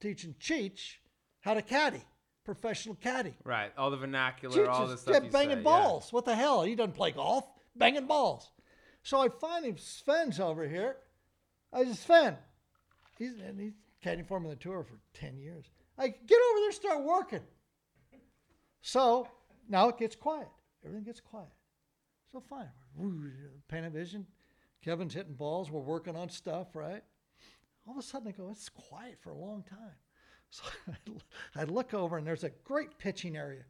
teaching Cheech how to caddy. Professional caddy. Right. All the vernacular, Cheech all the stuff you say. Banging balls. Yeah. What the hell? He doesn't play golf. Banging balls. So I find him, Sven's over here. I said, Sven. He's, and he's caddying for him on the tour for ten years. I get over there, start working. So now it gets quiet. Everything gets quiet. So fine. Panavision. Kevin's hitting balls. We're working on stuff, right? All of a sudden I go, it's quiet for a long time. So I look over, and there's a great pitching area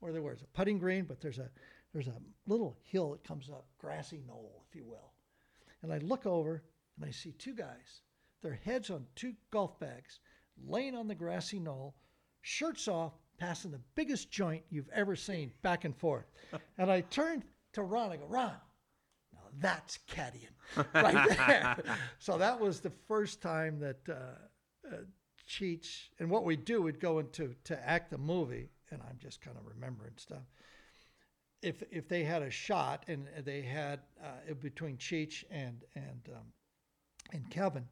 where there was a putting green, but there's a there's a little hill that comes up, grassy knoll, if you will. And I look over, and I see two guys, their heads on two golf bags, laying on the grassy knoll, shirts off, passing the biggest joint you've ever seen, back and forth. And I turned to Ron, I go, Ron, now that's caddying right there. So that was the first time that uh, uh, Cheech, and what we do, we'd go into to act the movie, and I'm just kind of remembering stuff. If if they had a shot, and they had uh, between Cheech and and um, and Kevin,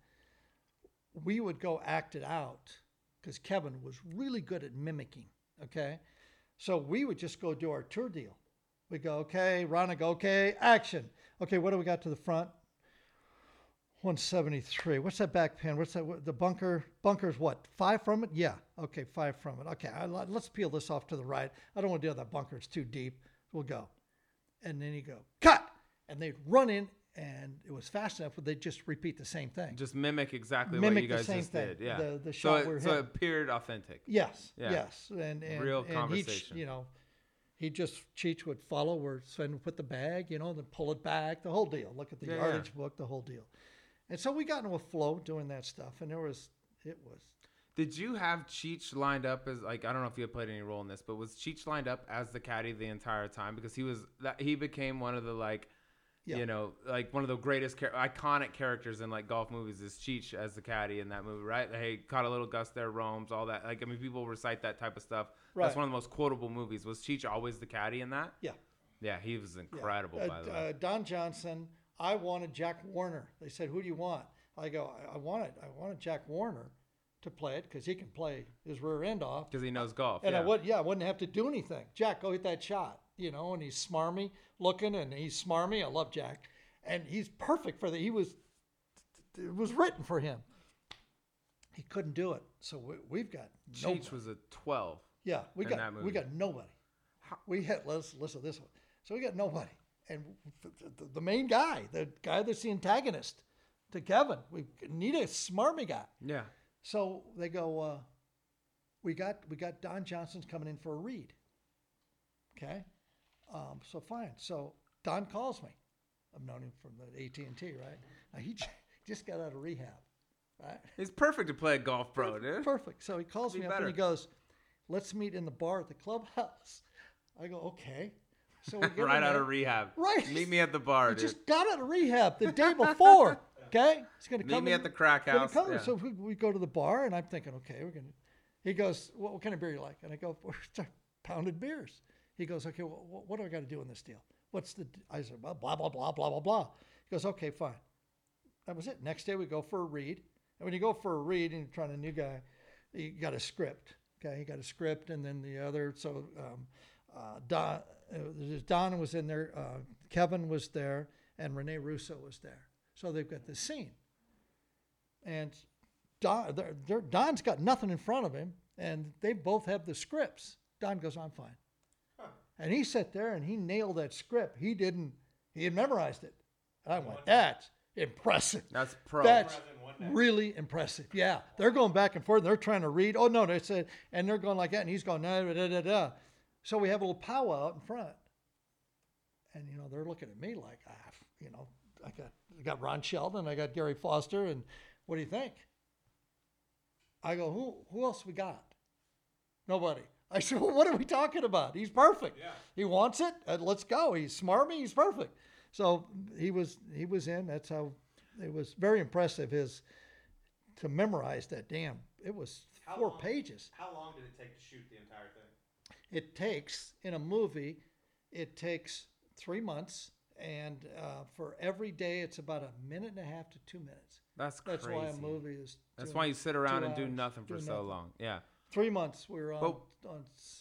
we would go act it out because Kevin was really good at mimicking. Okay, so we would just go do our tour deal. We go, okay, Ron, go, okay, action. Okay, what do we got to the front? one seventy-three. What's that back pin? What's that? The bunker? Bunker's what? Five from it? Yeah. Okay, five from it. Okay, I, let's peel this off to the right. I don't want to deal with that bunker. It's too deep. We'll go. And then you go, cut! And they'd run in, and it was fast enough, but they'd just repeat the same thing. Just mimic exactly mimic what you guys just thing. Did. Yeah. The, the shot so it, we're so it appeared authentic. Yes. Yeah. Yes. And, and real and conversation. Each, you know, he just, Cheech would follow where Sven would put the bag, you know, then pull it back, the whole deal. Look at the yeah, yardage yeah. book, the whole deal. And so we got into a flow doing that stuff, and there was it was. Did you have Cheech lined up as like I don't know if you had played any role in this, but was Cheech lined up as the caddy the entire time because he was that he became one of the like, yeah. you know, like one of the greatest char- iconic characters in like golf movies is Cheech as the caddy in that movie, right? Hey, caught a little gust there, roams, all that. Like I mean, people recite that type of stuff. Right. That's one of the most quotable movies. Was Cheech always the caddy in that? Yeah, yeah, he was incredible. Yeah. Uh, by the uh, way, Don Johnson. I wanted Jack Warner. They said, who do you want? I go, I, I wanted I wanted Jack Warner to play it because he can play his rear end off. Because he knows golf. And yeah. I would, yeah, I wouldn't have to do anything. Jack, go hit that shot. You know, and he's smarmy looking and he's smarmy. I love Jack. And he's perfect for that. He was, it was written for him. He couldn't do it. So we, we've got nobody. Cheech was a twelve. Yeah, we got we got nobody. We had, let's listen to this one. So we got nobody. And the main guy, the guy that's the antagonist to Kevin, we need a smarmy guy. Yeah. So they go, uh, we got we got Don Johnson's coming in for a read. Okay. Um, so fine. So Don calls me. I've known him from the A T and T, right? Now he j- just got out of rehab, right? He's perfect to play a golf pro, perfect, dude. Perfect. So he calls Could me be up better. And he goes, "Let's meet in the bar at the clubhouse." I go, "Okay." So we right out there. Of rehab. Right. Meet me at the bar. He dude. Just got out of rehab the day before. Okay. He's gonna meet come me in, at the crack house. Come yeah. So we, we go to the bar, and I'm thinking, okay, we're gonna. He goes, well, what kind of beer you like? And I go, well, pounded beers. He goes, okay, well, what do I got to do in this deal? What's the? I said, blah blah blah blah blah blah. He goes, okay, fine. That was it. Next day we go for a read, and when you go for a read and you're trying a new guy, you got a script. Okay, he got a script, and then the other so. Um, uh, Don, Don was in there, uh, Kevin was there, and Rene Russo was there. So they've got this scene. And Don, they're, they're, Don's got nothing in front of him, and they both have the scripts. Don goes, I'm fine. Huh. And he sat there, and he nailed that script. He didn't, he had memorized it. And I went, that's impressive. That's pro. That's really impressive. Yeah. They're going back and forth. They're trying to read. Oh, no, they said, and they're going like that, and he's going, da, da, da, da. So we have a little powwow out in front. And, you know, they're looking at me like, ah, you know, I got, I got Ron Shelton, I got Gary Foster, and what do you think? I go, who who else we got? Nobody. I said, well, what are we talking about? He's perfect. Yeah. He wants it. Uh, let's go. He's smarmy. He's perfect. So he was he was in. That's how it was. Very impressive. His to memorize that damn. It was how four long, pages. How long did it take to shoot the entire thing? It takes in a movie. It takes three months, and uh, for every day, it's about a minute and a half to two minutes. That's crazy. That's why a movie is. That's why you sit around and do nothing for so long. Yeah. Three months we were on. But on,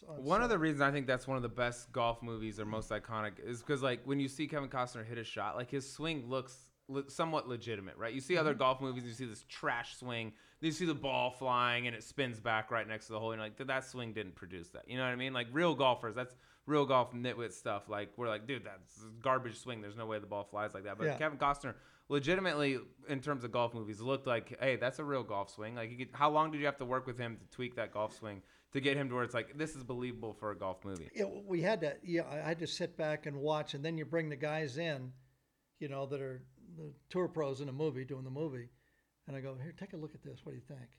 on one side. Of the reasons I think that's one of the best golf movies or most iconic is because, like, when you see Kevin Costner hit a shot, like, his swing looks le- somewhat legitimate, right? You see mm-hmm. other golf movies, you see this trash swing, you see the ball flying and it spins back right next to the hole, and you're like, that swing didn't produce that. You know what I mean? Like, real golfers, that's real golf nitwit stuff. Like, we're like, dude, that's garbage swing. There's no way the ball flies like that. But yeah. Kevin Costner legitimately, in terms of golf movies, looked like, hey, that's a real golf swing. Like, you could, how long did you have to work with him to tweak that golf swing to get him to where it's like, this is believable for a golf movie? Yeah, we had to. Yeah, I had to sit back and watch, and then you bring the guys in, you know, that are the tour pros in a movie doing the movie, and I go, here, take a look at this. What do you think?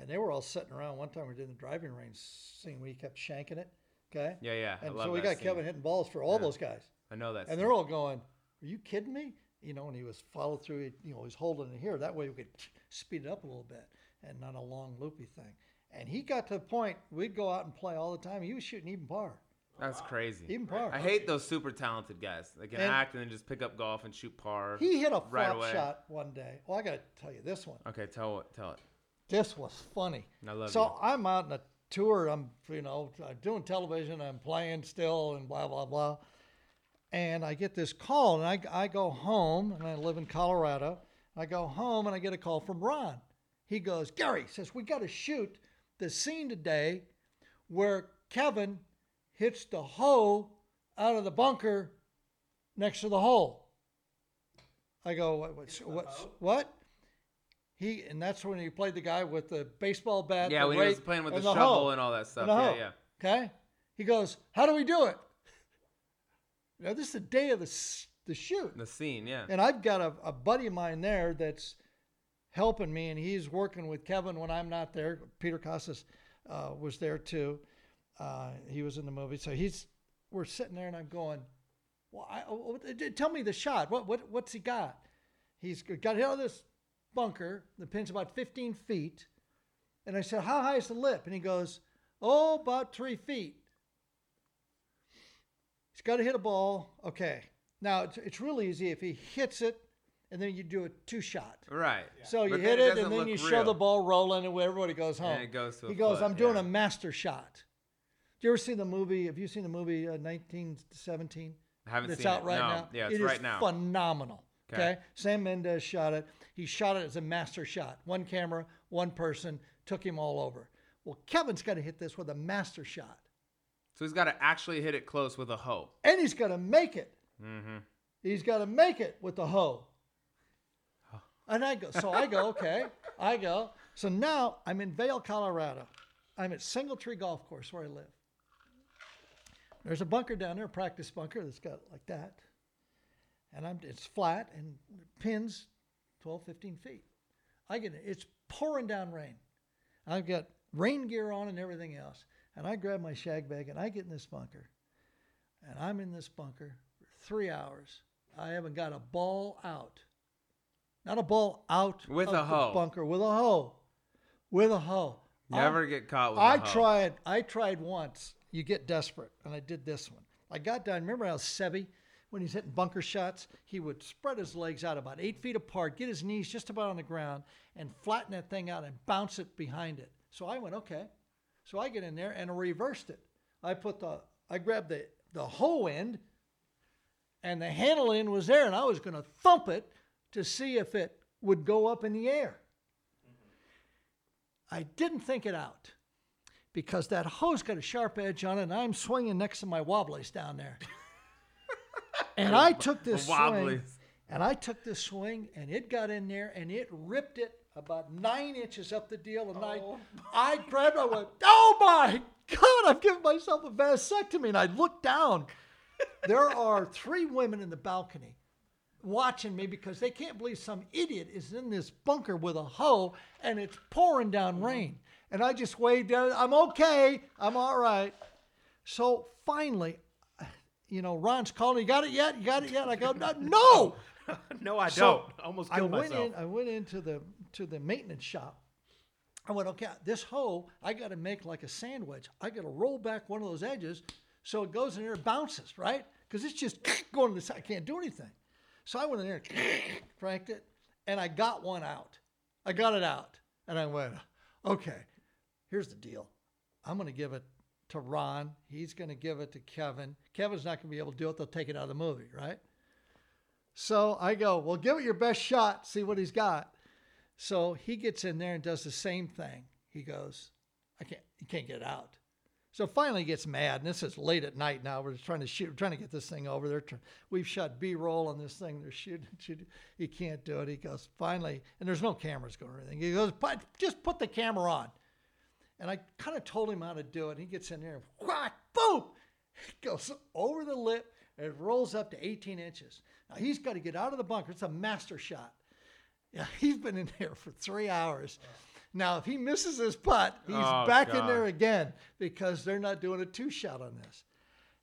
And they were all sitting around. One time we did the driving range scene where he kept shanking it. Okay. Yeah, yeah. And I love so we that got scene. Kevin hitting balls for all yeah. those guys. I know that. And scene. They're all going, "Are you kidding me?" You know, and he was followed through, you know, he's holding it here. That way we could speed it up a little bit and not a long loopy thing. And he got to the point, we'd go out and play all the time. He was shooting even par. That's crazy. Even par. I hate those super talented guys that can and act and then just pick up golf and shoot par. He hit a right flop away. Shot one day. Well, I got to tell you this one. Okay, tell it. Tell it. This was funny. I love it. So you. I'm out in a tour. I'm, you know, doing television. I'm playing still and blah, blah, blah. And I get this call, and I, I go home, and I live in Colorado. I go home, and I get a call from Ron. He goes, Gary, says, we got to shoot the scene today where Kevin hits the hoe out of the bunker next to the hole. I go, what? What? What? what? He And that's when he played the guy with the baseball bat. Yeah, when he was playing with the, the shovel hoe. And all that stuff. Yeah, hoe. yeah. Okay? He goes, how do we do it? Now, this is the day of the the shoot. The scene, yeah. And I've got a, a buddy of mine there that's helping me, and he's working with Kevin when I'm not there. Peter Costas uh, was there, too. Uh, he was in the movie. So he's we're sitting there, and I'm going, well, I, oh, tell me the shot. What what What's he got? He's got hit out of this bunker. The pin's about fifteen feet. And I said, how high is the lip? And he goes, oh, about three feet. He's got to hit a ball. Okay. Now, it's, it's really easy if he hits it, and then you do a two-shot. Right. Yeah. So you but hit it, it and then you real. show the ball rolling, and everybody goes home. And it goes to He goes, foot. I'm doing yeah. a master shot. Do you ever see the movie? Have you seen the movie uh, nineteen seventeen? I haven't it's seen it. It's out right no. now. Yeah, it's it right now. It is phenomenal. Okay. okay. Sam Mendes shot it. He shot it as a master shot. One camera, one person, took him all over. Well, Kevin's got to hit this with a master shot. So he's got to actually hit it close with a hoe. And he's got to make it. Mm-hmm. He's got to make it with the hoe. Oh. And I go, so I go, okay, I go. So now I'm in Vail, Colorado. I'm at Singletree Golf Course where I live. There's a bunker down there, a practice bunker that's got like that. And I'm it's flat and pins twelve, fifteen feet. I get it. It's pouring down rain. I've got rain gear on and everything else. And I grab my shag bag, and I get in this bunker. And I'm in this bunker for three hours. I haven't got a ball out. Not a ball out with of a hoe. The bunker. With a hoe. With a hoe. Never I'm, get caught with I a hoe. I tried, I tried once. You get desperate. And I did this one. I got down. Remember how Sevi, when he's hitting bunker shots, he would spread his legs out about eight feet apart, get his knees just about on the ground, and flatten that thing out and bounce it behind it. So I went, okay. So I get in there and reversed it. I put the I grabbed the, the hoe end, and the handle end was there, and I was going to thump it to see if it would go up in the air. I didn't think it out, because that hoe's got a sharp edge on it, and I'm swinging next to my wobblies down there. And I took this swing, and I took this swing, and it got in there, and it ripped it about nine inches up the deal, and oh. I, I grabbed it, I went, oh my God, I've given myself a vasectomy, and I looked down. There are three women in the balcony watching me because they can't believe some idiot is in this bunker with a hoe, and it's pouring down rain. And I just waved at it. I'm okay. I'm all right. So finally, you know, Ron's calling, you got it yet? You got it yet? I go, no. No, I so don't. I almost killed I went myself. In, I went into the to the maintenance shop. I went, okay, this hoe, I got to make like a sandwich. I got to roll back one of those edges so it goes in there and bounces, right? Because it's just going to the side. I can't do anything. So I went in there and cranked it, and I got one out. I got it out, and I went, okay, here's the deal. I'm going to give it to Ron. He's going to give it to Kevin. Kevin's not going to be able to do it. They'll take it out of the movie, right? So I go, well, give it your best shot, see what he's got. So he gets in there and does the same thing. He goes, I can't, he can't get it out. So finally he gets mad, and this is late at night now. We're just trying to shoot, we're trying to get this thing over there. We've shot B-roll on this thing. They're shooting, shooting. He can't do it. He goes, finally, and there's no cameras going or anything. He goes, just put the camera on. And I kind of told him how to do it. And he gets in there and whack, boom! It goes over the lip and it rolls up to eighteen inches. Now he's got to get out of the bunker. It's a master shot. Yeah, he's been in there for three hours. Now, if he misses his putt, he's oh, back God. in there again because they're not doing a two shot on this.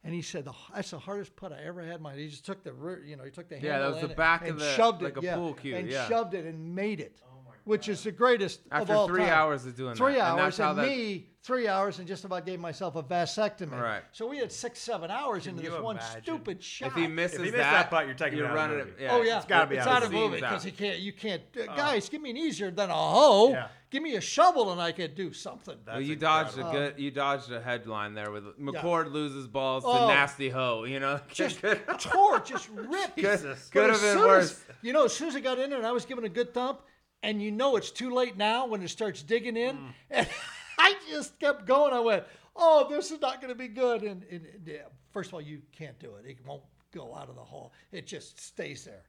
And he said, that's the hardest putt I ever had in my life. He just took the rear, you know, he took the handle. Yeah, that was the back of the, shoved like it, a yeah, pool cue. And yeah. shoved it and made it. Oh. Which is the greatest After of all time. After three hours of doing three that. Three hours, and, and that... me, three hours, and just about gave myself a vasectomy. Right. So we had six, seven hours Can into this one stupid shot. If he misses if he that, that putt, you're taking you're it out of it. Yeah, oh, yeah. It's got to be it's out of the movie because you can't. You can't uh, guys, give me an easier than a hoe. Yeah. Give me a shovel and I could do something. Well, you dodged incredible. a good. You dodged a headline there with McCord yeah. loses balls oh, to nasty hoe. You know, just tore, just ripped. Could have been worse. You know, as soon as I got in there and I was giving a good thump. And you know it's too late now when it starts digging in. Mm. And I just kept going. I went, oh, this is not going to be good. And, and, and yeah, first of all, you can't do it. It won't go out of the hole. It just stays there.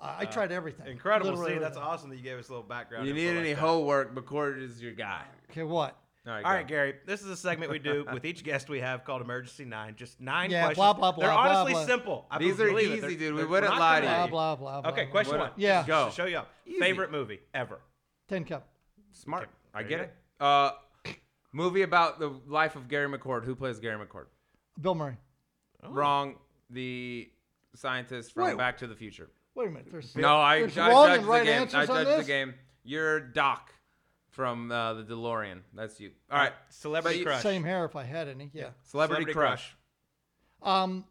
Uh, I tried everything. Incredible. Literally, see, that's everything. Awesome that you gave us a little background. You need any like hoe work, McCord is your guy. Okay, what? All right, all right, Gary. This is a segment we do with each guest we have called Emergency Nine. Just nine yeah, questions. Blah, blah, blah, They're blah, honestly blah, blah. simple. I These are easy, dude. They're, we wouldn't lie to you. Blah, blah, blah, blah. Okay, question one. Yeah. Just go. Show you up. Easy. Favorite movie ever? Tin Cup. Smart. Okay, I get it. Uh, movie about the life of Gary McCord. Who plays Gary McCord? Bill Murray. Oh. Wrong. The scientist from Wait. Back to the Future. Wait a minute. There's no, I, there's I, I judged right the game. I judged the game. You're Doc. From uh, the DeLorean. That's you. All right. Celebrity same crush. Same hair if I had any. Yeah. Celebrity, Celebrity crush. crush. Um,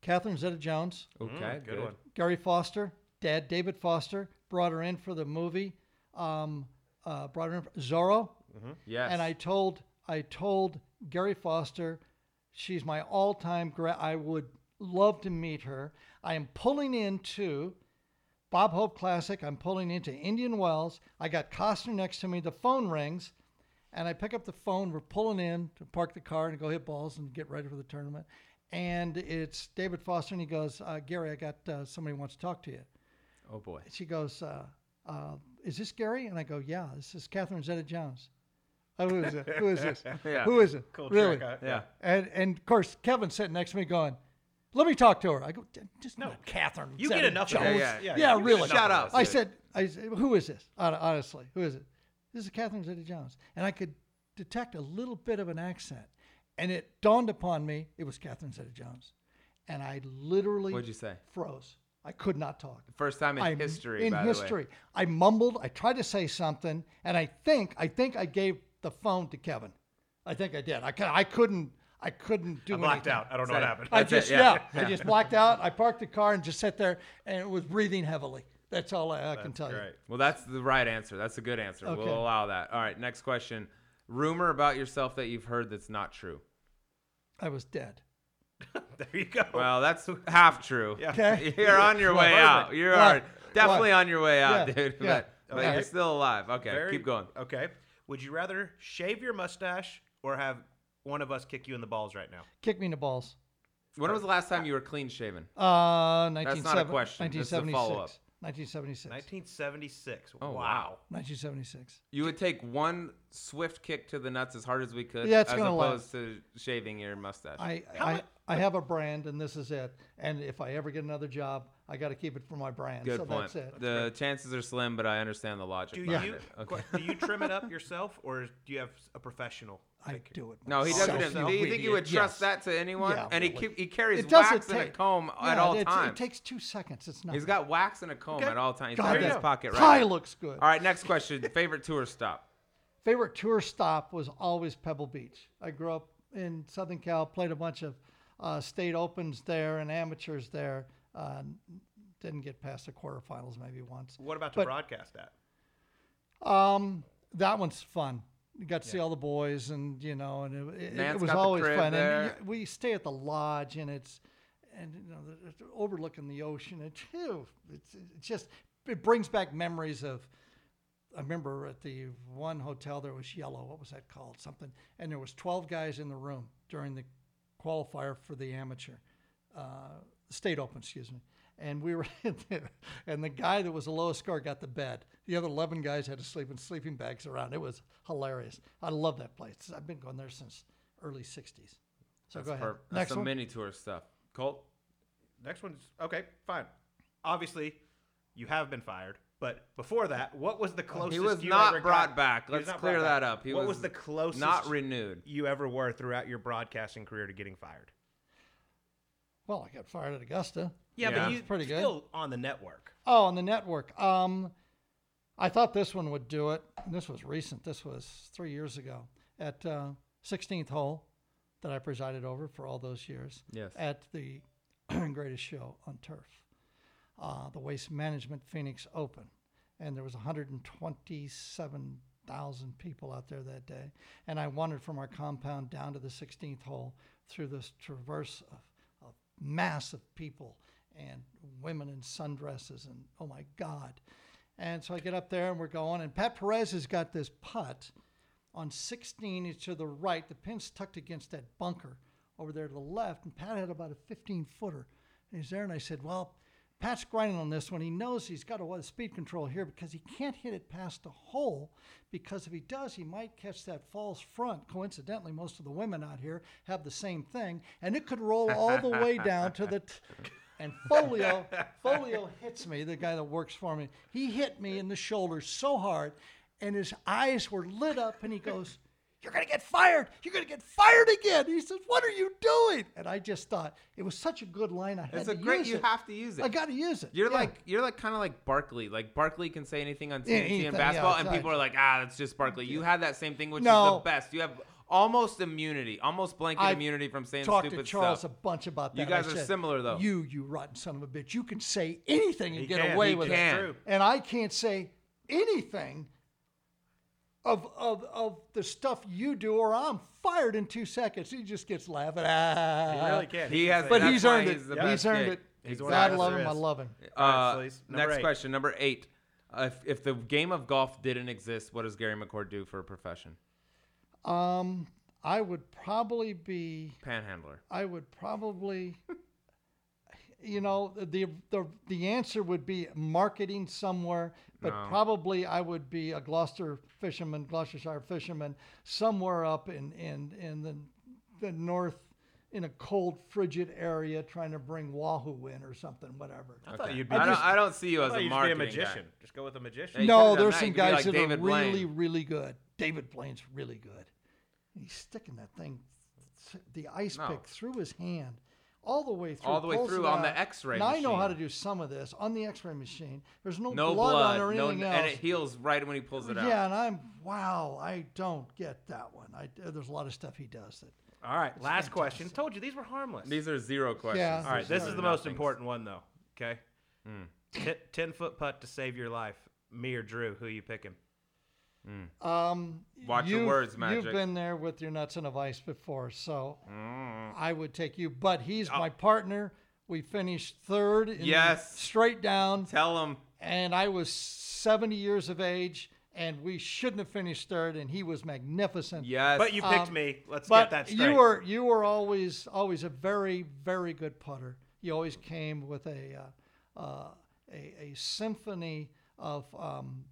Catherine Zeta-Jones. Okay. Mm, good, good one. Gary Foster. Dad, David Foster. Brought her in for the movie. Um, uh, brought her in for Zorro. Mm-hmm. Yes. And I told, I told Gary Foster, she's my all-time gra- I would love to meet her. I am pulling into... Bob Hope Classic. I'm pulling into Indian Wells. I got Costner next to me. The phone rings, and I pick up the phone. We're pulling in to park the car and go hit balls and get ready for the tournament. And it's David Foster, and he goes, uh, Gary, I got uh, somebody wants to talk to you. Oh, boy. She goes, uh, uh, is this Gary? And I go, yeah, this is Catherine Zeta-Jones. Oh, who is it? Who is this? yeah. Who is it? Cool really? Trick, huh? Yeah. And, and, of course, Kevin's sitting next to me going, let me talk to her. I go, just no, Catherine. You get enough. Yeah, yeah, yeah, yeah really. Shut up. I said, I said, who is this? Honestly, who is it? This is Catherine Zeta-Jones. And I could detect a little bit of an accent. And it dawned upon me, it was Catherine Zeta-Jones. And I literally What'd you say? froze. I could not talk. First time in I, history, in by history. The way. I mumbled. I tried to say something. And I think, I think I gave the phone to Kevin. I think I did. I, I couldn't. I couldn't do I blacked anything. out. I don't know so, what happened. I That's just, it, yeah. yeah. I just blacked out. I parked the car and just sat there and was breathing heavily. That's all I, I that's can tell great. you. Well, that's the right answer. That's a good answer. Okay. We'll allow that. All right. Next question. Rumor about yourself that you've heard that's not true. I was dead. There you go. Well, that's half true. Yeah. Okay. You're on your way out. You're right. definitely right. on your way out, yeah. dude. Yeah. But, okay. but you're still alive. Okay, Very, keep going. Okay. Would you rather shave your mustache or have one of us kick you in the balls right now? Kick me in the balls. When was the last time you were clean shaven? Uh, nineteen seventy-six. That's not a question. That's a follow-up. nineteen seventy-six. nineteen seventy-six. Oh, wow. nineteen seventy-six. You would take one swift kick to the nuts as hard as we could, yeah, as opposed last. to shaving your mustache. I I, I have a brand, and this is it. And if I ever get another job, I got to keep it for my brand. Good so point. That's it. The that's chances are slim, but I understand the logic. Do you it. Okay. do you trim it up yourself, or do you have a professional? I do it. Myself. No, he doesn't. So do you think you would trust yes. that to anyone? Yeah, and really. he he carries wax take, and a comb yeah, at all times. It takes two seconds. It's not. He's got wax and a comb okay. at all times. He's got in his pocket. Right. Tie looks good. All right, next question. Favorite tour stop. Favorite tour stop was always Pebble Beach. I grew up in Southern Cal. Played a bunch of uh, state opens there and amateurs there. Uh, didn't get past the quarterfinals maybe once. What about to but, broadcast that? Um, that one's fun. You got to yeah. see all the boys, and you know, and it, it was always fun. There. And we stay at the lodge, and it's and you know, it's overlooking the ocean. It too, it's, it's just it brings back memories of. I remember at the one hotel there was yellow. What was that called? Something, and there was twelve guys in the room during the qualifier for the amateur uh, state open. Excuse me. And we were in there, and the guy that was the lowest score got the bed. The other eleven guys had to sleep in sleeping bags around. It was hilarious. I love that place. I've been going there since early sixties. So That's go ahead. Perfect. Next That's some one. mini tour stuff. Colt? Next one's, okay, fine. Obviously, you have been fired. But before that, what was the closest you ever got? He was not brought back. Let's clear that up. What was the closest not renewed. you ever were throughout your broadcasting career to getting fired? Well, I got fired at Augusta. Yeah, yeah. but you pretty good. Still on the network. Oh, on the network. Um, I thought this one would do it. And this was recent. This was three years ago at uh, sixteenth hole that I presided over for all those years. Yes. At the greatest show on turf, uh, the Waste Management Phoenix Open, and there was one hundred twenty-seven thousand people out there that day, and I wandered from our compound down to the sixteenth hole through this traverse of. Massive people and women in sundresses and oh my God. And so I get up there and we're going, and Pat Perez has got this putt on sixteen. It's to the right. The pin's tucked against that bunker over there to the left, and Pat had about a fifteen footer, and he's there, and I said, well, Pat's grinding on this one. He knows he's got a lot of speed control here because he can't hit it past the hole, because if he does, he might catch that false front. Coincidentally, most of the women out here have the same thing, and it could roll all the way down to the t- – and Folio, Folio hits me, the guy that works for me. He hit me in the shoulder so hard, and his eyes were lit up, and he goes, you're going to get fired. You're going to get fired again. He says, what are you doing? And I just thought it was such a good line. I had it's a to great, use you it. have to use it. I got to use it. You're yeah. like, you're like kind of like Barkley. Like Barkley can say anything on T N T and basketball, yeah, and people are like, ah, that's just Barkley. You had that same thing, which no. is the best. You have almost immunity, almost blanket I immunity from saying stupid stuff. I talked to Charles stuff. a bunch about that. You guys I are said, similar though. You, you rotten son of a bitch. You can say anything and he get can. away he with can. it. And I can't say anything Of, of of the stuff you do, or I'm fired in two seconds. He just gets laughing. Ah. He really can. He has, but he's earned it. He's, yep. he's earned it. He's God love him. I love him. Uh, right, so next eight. question, number eight. Uh, if, if the game of golf didn't exist, what does Gary McCord do for a profession? Um, I would probably be panhandler. I would probably, you know, the the the answer would be marketing somewhere. But no. probably I would be a Gloucester fisherman, Gloucestershire fisherman, somewhere up in, in, in the the north, in a cold, frigid area, trying to bring wahoo in or something, whatever. I, okay. you'd be, I, I, just, don't, I don't see you I as a marketing be a magician. Guy. Just go with a magician. Yeah, no, there's some guys like that David are Blaine. really, really good. David Blaine's really good. He's sticking that thing, the ice no. pick through his hand. All the way through. All the way through on the X-ray machine. Now I know how to do some of this on the X-ray machine. There's no, no blood, blood on or anything no, else. And it heals right when he pulls it yeah, out. Yeah, and I'm, wow, I don't get that one. I, there's a lot of stuff he does. That All right, last fantastic. question. Told you, these were harmless. These are zero questions. Yeah. All right, this is the most important one, though, okay? Mm. T- ten-foot putt to save your life. Me or Drew, who are you picking? Mm. Um, Watch your words, Magic. You've been there with your nuts in a vice before, so mm. I would take you. But he's oh. my partner. We finished third. In yes. The, straight down. Tell him. And I was seventy years of age, and we shouldn't have finished third, and he was magnificent. Yes. But you picked um, me. Let's but get that straight. You were, you were always always a very, very good putter. You always came with a uh, uh, a, a symphony of um,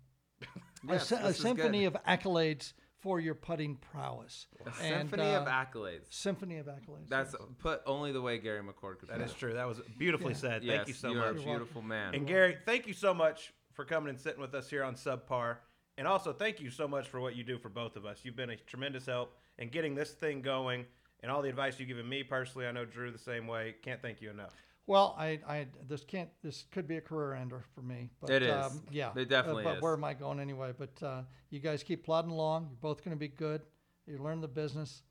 yes, a, a symphony good. of accolades for your putting prowess. A and, symphony uh, of accolades. Symphony of accolades. That's yes. put only the way Gary McCord could. That is it. True. That was beautifully yeah. said. Yes, thank you so you much. You're a beautiful man. And Gary, thank you so much for coming and sitting with us here on Subpar. And also, thank you so much for what you do for both of us. You've been a tremendous help in getting this thing going. And all the advice you've given me personally, I know Drew the same way. Can't thank you enough. Well, I, I this can't, this could be a career ender for me. But, it is. Um, yeah. It definitely uh, but is. But where am I going anyway? But uh, you guys keep plodding along. You're both going to be good. You learn the business.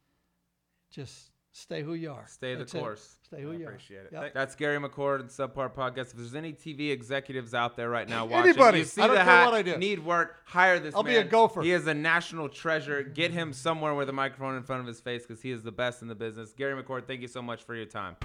Just stay who you are. Stay the That's course. It. Stay who I you appreciate are. Appreciate it. Yep. That's Gary McCord and Subpar Podcast. If there's any T V executives out there right now watching, anybody, you see I don't the care hat, what I do. Need work, hire this I'll man. I'll be a gopher. He is a national treasure. Get him somewhere with a microphone in front of his face because he is the best in the business. Gary McCord, thank you so much for your time.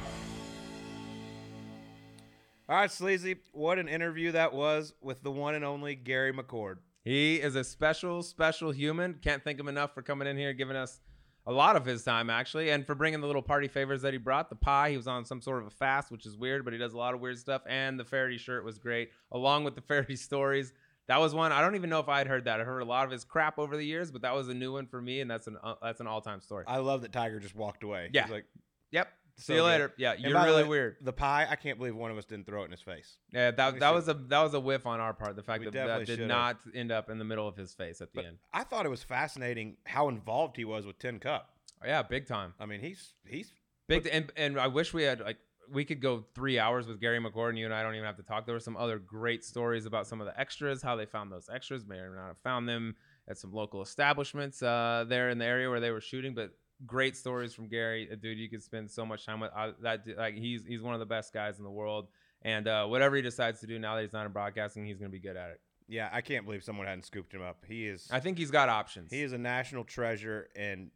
All right, Sleazy, what an interview that was with the one and only Gary McCord. He is a special, special human. Can't thank him enough for coming in here, giving us a lot of his time, actually, and for bringing the little party favors that he brought. The pie, he was on some sort of a fast, which is weird, but he does a lot of weird stuff, and the Faraday shirt was great, along with the Faraday stories. That was one. I don't even know if I had heard that. I heard a lot of his crap over the years, but that was a new one for me, and that's an uh, that's an all-time story. I love that Tiger just walked away. Yeah. He's like, yep. See so you later. Good. Yeah, you're really the, weird. The pie, I can't believe one of us didn't throw it in his face. Yeah, that that was a that was a whiff on our part. The fact we that that did should've. not end up in the middle of his face at the but end. I thought it was fascinating how involved he was with Tin Cup. Oh, yeah, big time. I mean, he's he's big, and and I wish we had like we could go three hours with Gary McCord, and you and I don't even have to talk. There were some other great stories about some of the extras, how they found those extras, may or not have found them at some local establishments uh, there in the area where they were shooting, but. Great stories from Gary, a dude you could spend so much time with. I, that like he's he's one of the best guys in the world, and uh, whatever he decides to do now that he's not in broadcasting, he's going to be good at it. Yeah, I can't believe someone hadn't scooped him up. He is. I think he's got options. He is a national treasure, and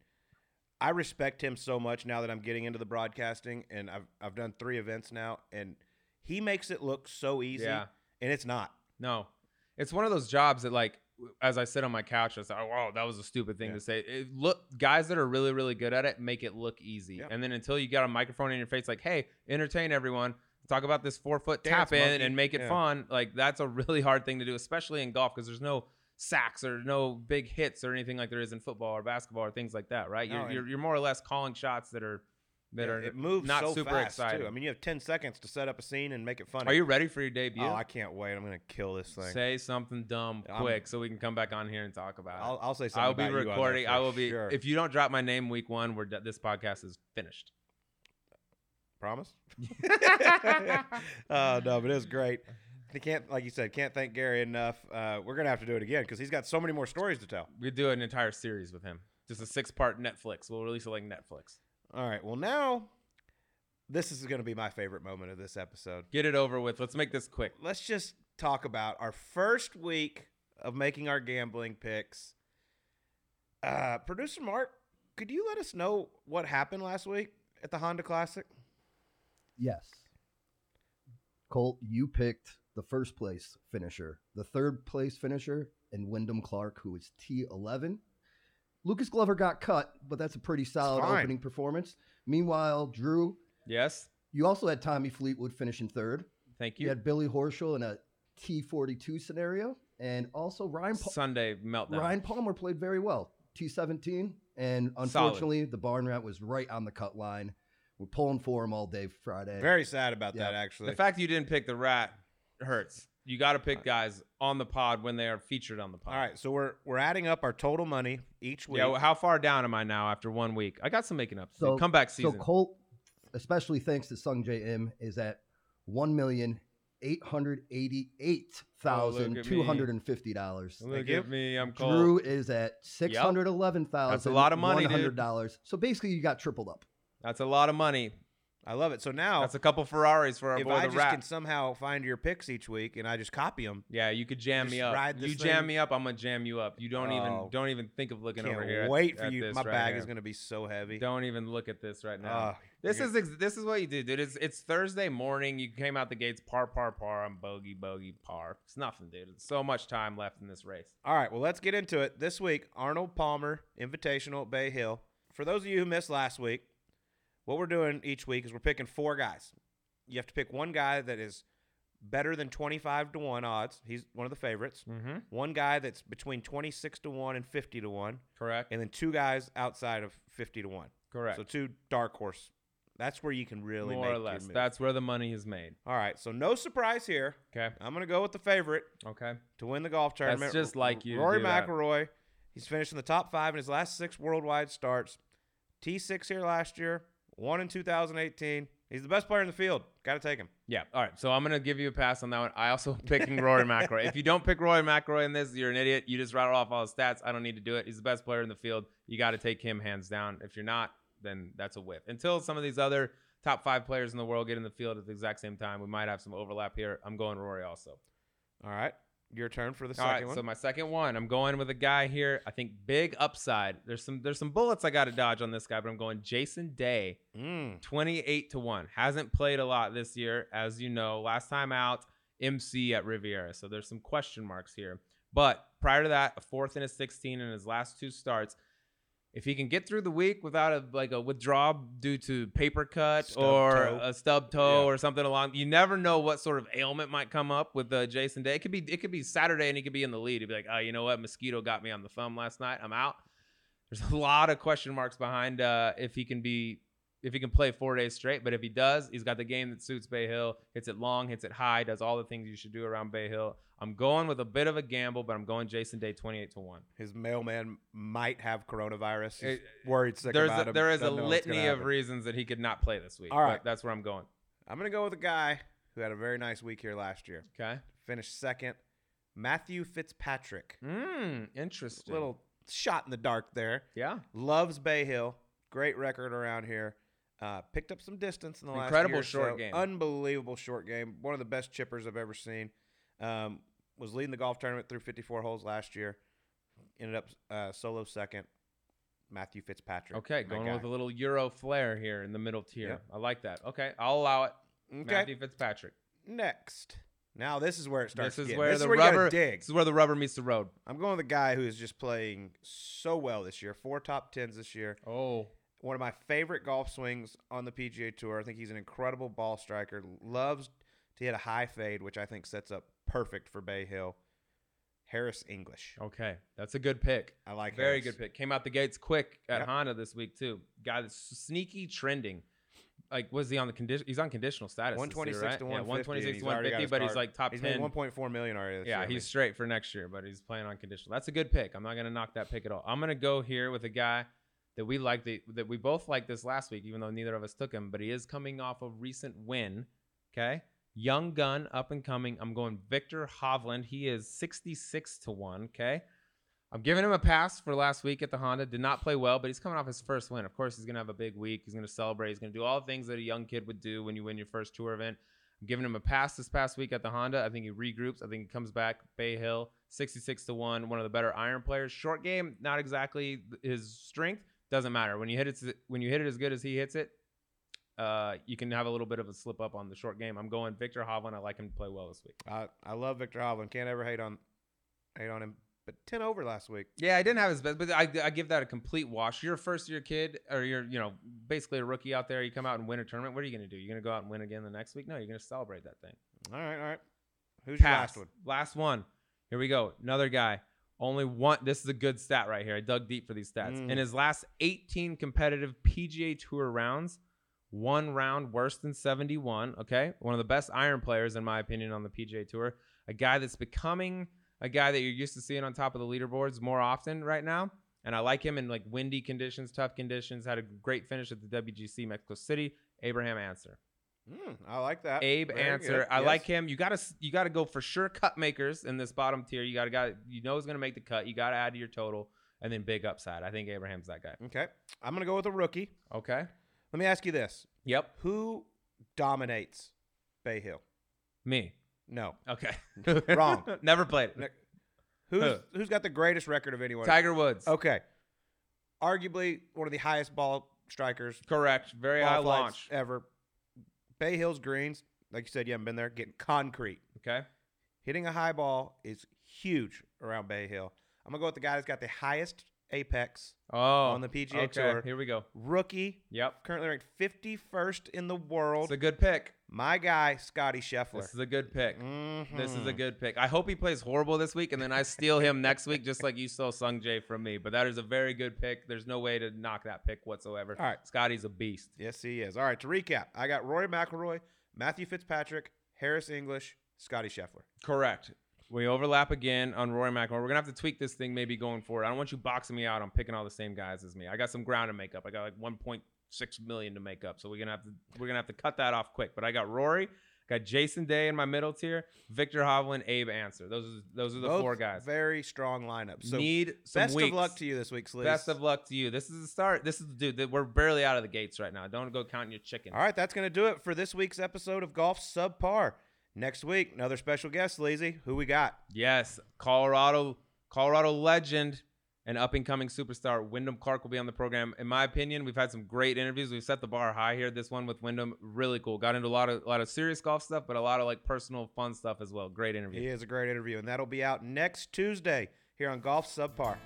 I respect him so much now that I'm getting into the broadcasting, and I've I've done three events now, and he makes it look so easy, yeah. and it's not. No, it's one of those jobs that like. As I sit on my couch, I said, oh, wow, that was a stupid thing yeah. to say. It, look, guys that are really, really good at it make it look easy. Yeah. And then until you got a microphone in your face, like, hey, entertain everyone. Talk about this four-foot tap in monkey. And make it yeah. fun. Like, that's a really hard thing to do, especially in golf because there's no sacks or no big hits or anything like there is in football or basketball or things like that, right? No, you're, you're, you're more or less calling shots that are that yeah, are it moves not so super fast exciting. Too. I mean, you have ten seconds to set up a scene and make it funny. Are you ready for your debut? Oh, I can't wait. I'm gonna kill this thing. Say something dumb I'm, quick so we can come back on here and talk about it. I'll, I'll say something. I'll be about recording. You I will be. Sure. If you don't drop my name week one, we're d- this podcast is finished. Promise? Oh no, but it was great. They can't, like you said, can't thank Gary enough. Uh, we're gonna have to do it again because he's got so many more stories to tell. We do an entire series with him. Just a six-part Netflix. We'll release it like Netflix. All right. Well, now this is going to be my favorite moment of this episode. Get it over with. Let's make this quick. Let's just talk about our first week of making our gambling picks. Uh, Producer Mark, could you let us know what happened last week at the Honda Classic? Yes. Colt, you picked the first place finisher, the third place finisher, and Wyndham Clark, who is T eleven. Lucas Glover got cut, but that's a pretty solid opening performance. Meanwhile, Drew. Yes. You also had Tommy Fleetwood finishing third. Thank you. You had Billy Horschel in a T forty-two scenario. And also Ryan Palmer. Sunday meltdown. Ryan Palmer played very well. T seventeen. And unfortunately, solid. The barn rat was right on the cut line. We're pulling for him all day Friday. Very sad about yeah. that, actually. The fact that you didn't pick the rat hurts. You got to pick guys on the pod when they are featured on the pod. All right, so we're we're adding up our total money each week. Yeah, well, how far down am I now after one week? I got some making up. So comeback season. So Colt, especially thanks to Sungjae Im, is at one million eight hundred eighty-eight thousand two hundred and fifty dollars. Look at me, look at me. I'm Colt. Drew is at six hundred eleven thousand. Yep. That's a lot of money, one hundred dollars. So basically, you got tripled up. That's a lot of money. I love it. So now that's a couple Ferraris for our boy. I the just rap. Can somehow find your picks each week, and I just copy them. Yeah, you could jam me up. You thing. jam me up, I'm gonna jam you up. You don't oh, even don't even think of looking can't over here. Wait at, for at you. My right bag here. Is gonna be so heavy. Don't even look at this right now. Oh, this is ex- this is what you did, dude. It's it's Thursday morning. You came out the gates par par par. I'm bogey bogey par. It's nothing, dude. It's so much time left in this race. All right, well let's get into it. This week, Arnold Palmer Invitational at Bay Hill. For those of you who missed last week, what we're doing each week is we're picking four guys. You have to pick one guy that is better than twenty-five to one odds. He's one of the favorites. Mm-hmm. One guy that's between twenty-six to one and fifty to one. Correct. And then two guys outside of fifty to one. Correct. So two dark horse. That's where you can really More make or less. Your move. That's where the money is made. All right. So no surprise here. Okay. I'm going to go with the favorite. Okay. To win the golf tournament. That's just like you. Rory McIlroy. That. He's finished in the top five in his last six worldwide starts. T six here last year. Won in two thousand eighteen. He's the best player in the field. Got to take him. Yeah. All right. So I'm going to give you a pass on that one. I also am picking Rory McIlroy. If you don't pick Rory McIlroy in this, you're an idiot. You just rattle off all his stats. I don't need to do it. He's the best player in the field. You got to take him hands down. If you're not, then that's a whiff. Until some of these other top five players in the world get in the field at the exact same time, we might have some overlap here. I'm going Rory also. All right. Your turn for the second one. All right, one. So my second one, I'm going with a guy here. I think big upside. There's some there's some bullets I got to dodge on this guy, but I'm going Jason Day, mm. twenty-eight to one. Hasn't played a lot this year, as you know. Last time out, M C at Riviera. So there's some question marks here. But prior to that, a fourth and a sixteen in his last two starts. If he can get through the week without a like a withdrawal due to paper cut stub or toe. a stub toe yeah. or something along, you never know what sort of ailment might come up with uh, Jason Day. It could be it could be Saturday and he could be in the lead. He'd be like, oh, you know what, mosquito got me on the thumb last night. I'm out. There's a lot of question marks behind uh, if he can be if he can play four days straight. But if he does, he's got the game that suits Bay Hill. Hits it long, hits it high, does all the things you should do around Bay Hill. I'm going with a bit of a gamble, but I'm going Jason Day twenty-eight to one. His mailman might have coronavirus. He's it, worried sick there's about a, him. There is Doesn't a litany of reasons that he could not play this week. All right. That's where I'm going. I'm going to go with a guy who had a very nice week here last year. Okay. Finished second. Matthew Fitzpatrick. Mm, interesting. Little shot in the dark there. Yeah. Loves Bay Hill. Great record around here. Uh, picked up some distance in the last year. Incredible short so. game. Unbelievable short game. One of the best chippers I've ever seen. Um, was leading the golf tournament through fifty-four holes last year. Ended up uh, solo second. Matthew Fitzpatrick. Okay, going guy. with a little Euro flair here in the middle tier. Yep. I like that. Okay, I'll allow it. Okay. Matthew Fitzpatrick. Next. Now this is where it starts. This is where this the is where rubber dig. This is where the rubber meets the road. I'm going with a guy who is just playing so well this year. Four top tens this year. Oh. One of my favorite golf swings on the P G A Tour. I think he's an incredible ball striker. Loves to hit a high fade, which I think sets up perfect for Bay Hill. Harris English. Okay, that's a good pick. I like that. Very Harris. Good pick. Came out the gates quick at yep. Honda this week too. Guy that's sneaky trending. Like, was he on the condition? He's on conditional status. one twenty-six year, right? to yeah, one twenty-six to one fifty, but card. He's like top he's ten. He's made one point four million already. This yeah, year, he's man. straight for next year, but he's playing on conditional. That's a good pick. I'm not gonna knock that pick at all. I'm gonna go here with a guy that we like the, that we both liked this last week, even though neither of us took him. But he is coming off a recent win. Okay. Young gun, up and coming. I'm going Victor Hovland. He is sixty-six to one. Okay. I'm giving him a pass for last week at the Honda. Did not play well, but he's coming off his first win. Of course, he's going to have a big week. He's going to celebrate. He's going to do all the things that a young kid would do when you win your first tour event. I'm giving him a pass this past week at the Honda. I think he regroups. I think he comes back. Bay Hill, sixty-six to one. One of the better iron players. Short game, not exactly his strength. Doesn't matter. When you hit it, when you hit it as good as he hits it, Uh, you can have a little bit of a slip up on the short game. I'm going Victor Hovland. I like him to play well this week. I, I love Victor Hovland. Can't ever hate on hate on him. But ten over last week. Yeah, I didn't have his best, but I, I give that a complete wash. You're a first year kid, or you're you know basically a rookie out there. You come out and win a tournament. What are you going to do? You're going to go out and win again the next week? No, you're going to celebrate that thing. All right, all right. Who's your last one? Last one. Here we go. Another guy. Only one. This is a good stat right here. I dug deep for these stats. Mm. In his last eighteen competitive P G A Tour rounds. One round worse than seventy-one, okay? One of the best iron players, in my opinion, on the P G A Tour. A guy that's becoming a guy that you're used to seeing on top of the leaderboards more often right now. And I like him in, like, windy conditions, tough conditions. Had a great finish at the W G C Mexico City. Abraham Answer. Mm, I like that. Abe Very Answer. Good. I yes. like him. You gotta you gotta go for sure cut makers in this bottom tier. You gotta got you know who's gonna make the cut. You gotta add to your total. And then big upside. I think Abraham's that guy. Okay. I'm gonna go with a rookie. Okay. Let me ask you this. Yep. Who dominates Bay Hill? Me. No. Okay. Wrong. Never played it. Who's, Who? Who's got the greatest record of anyone? Tiger Woods. Okay. Arguably one of the highest ball strikers. Correct. Very high launch. Ever. Bay Hill's greens, like you said, you haven't been there, getting concrete. Okay. Hitting a high ball is huge around Bay Hill. I'm going to go with the guy that's got the highest apex oh, on the P G A okay. Tour. Here we go. Rookie. Yep. Currently ranked fifty-first in the world. It's a good pick. My guy, Scottie Scheffler. This is a good pick. Mm-hmm. This is a good pick. I hope he plays horrible this week, and then I steal him next week, just like you stole Sungjae from me. But that is a very good pick. There's no way to knock that pick whatsoever. All right. Scottie's a beast. Yes, he is. All right, to recap, I got Rory McIlroy, Matthew Fitzpatrick, Harris English, Scottie Scheffler. Correct. We overlap again on Rory McIlroy. We're going to have to tweak this thing maybe going forward. I don't want you boxing me out on picking all the same guys as me. I got some ground to make up. I got like one point six million to make up. So we're going to have to we're going to have to cut that off quick. But I got Rory, got Jason Day in my middle tier, Victor Hovland, Abe Ancer. Those are those are the Both four guys. Very strong lineup. So need some best weeks. of luck to you this week, Sleeze. Best of luck to you. This is the start. This is dude, we're barely out of the gates right now. Don't go counting your chickens. All right, that's going to do it for this week's episode of Golf Subpar. Next week, another special guest, Lazy. Who we got? Yes, Colorado, Colorado legend and up-and-coming superstar Wyndham Clark will be on the program. In my opinion, we've had some great interviews. We've set the bar high here. This one with Wyndham, really cool. Got into a lot of a lot of serious golf stuff, but a lot of like personal fun stuff as well. Great interview. He is a great interview, and that'll be out next Tuesday here on Golf Subpar.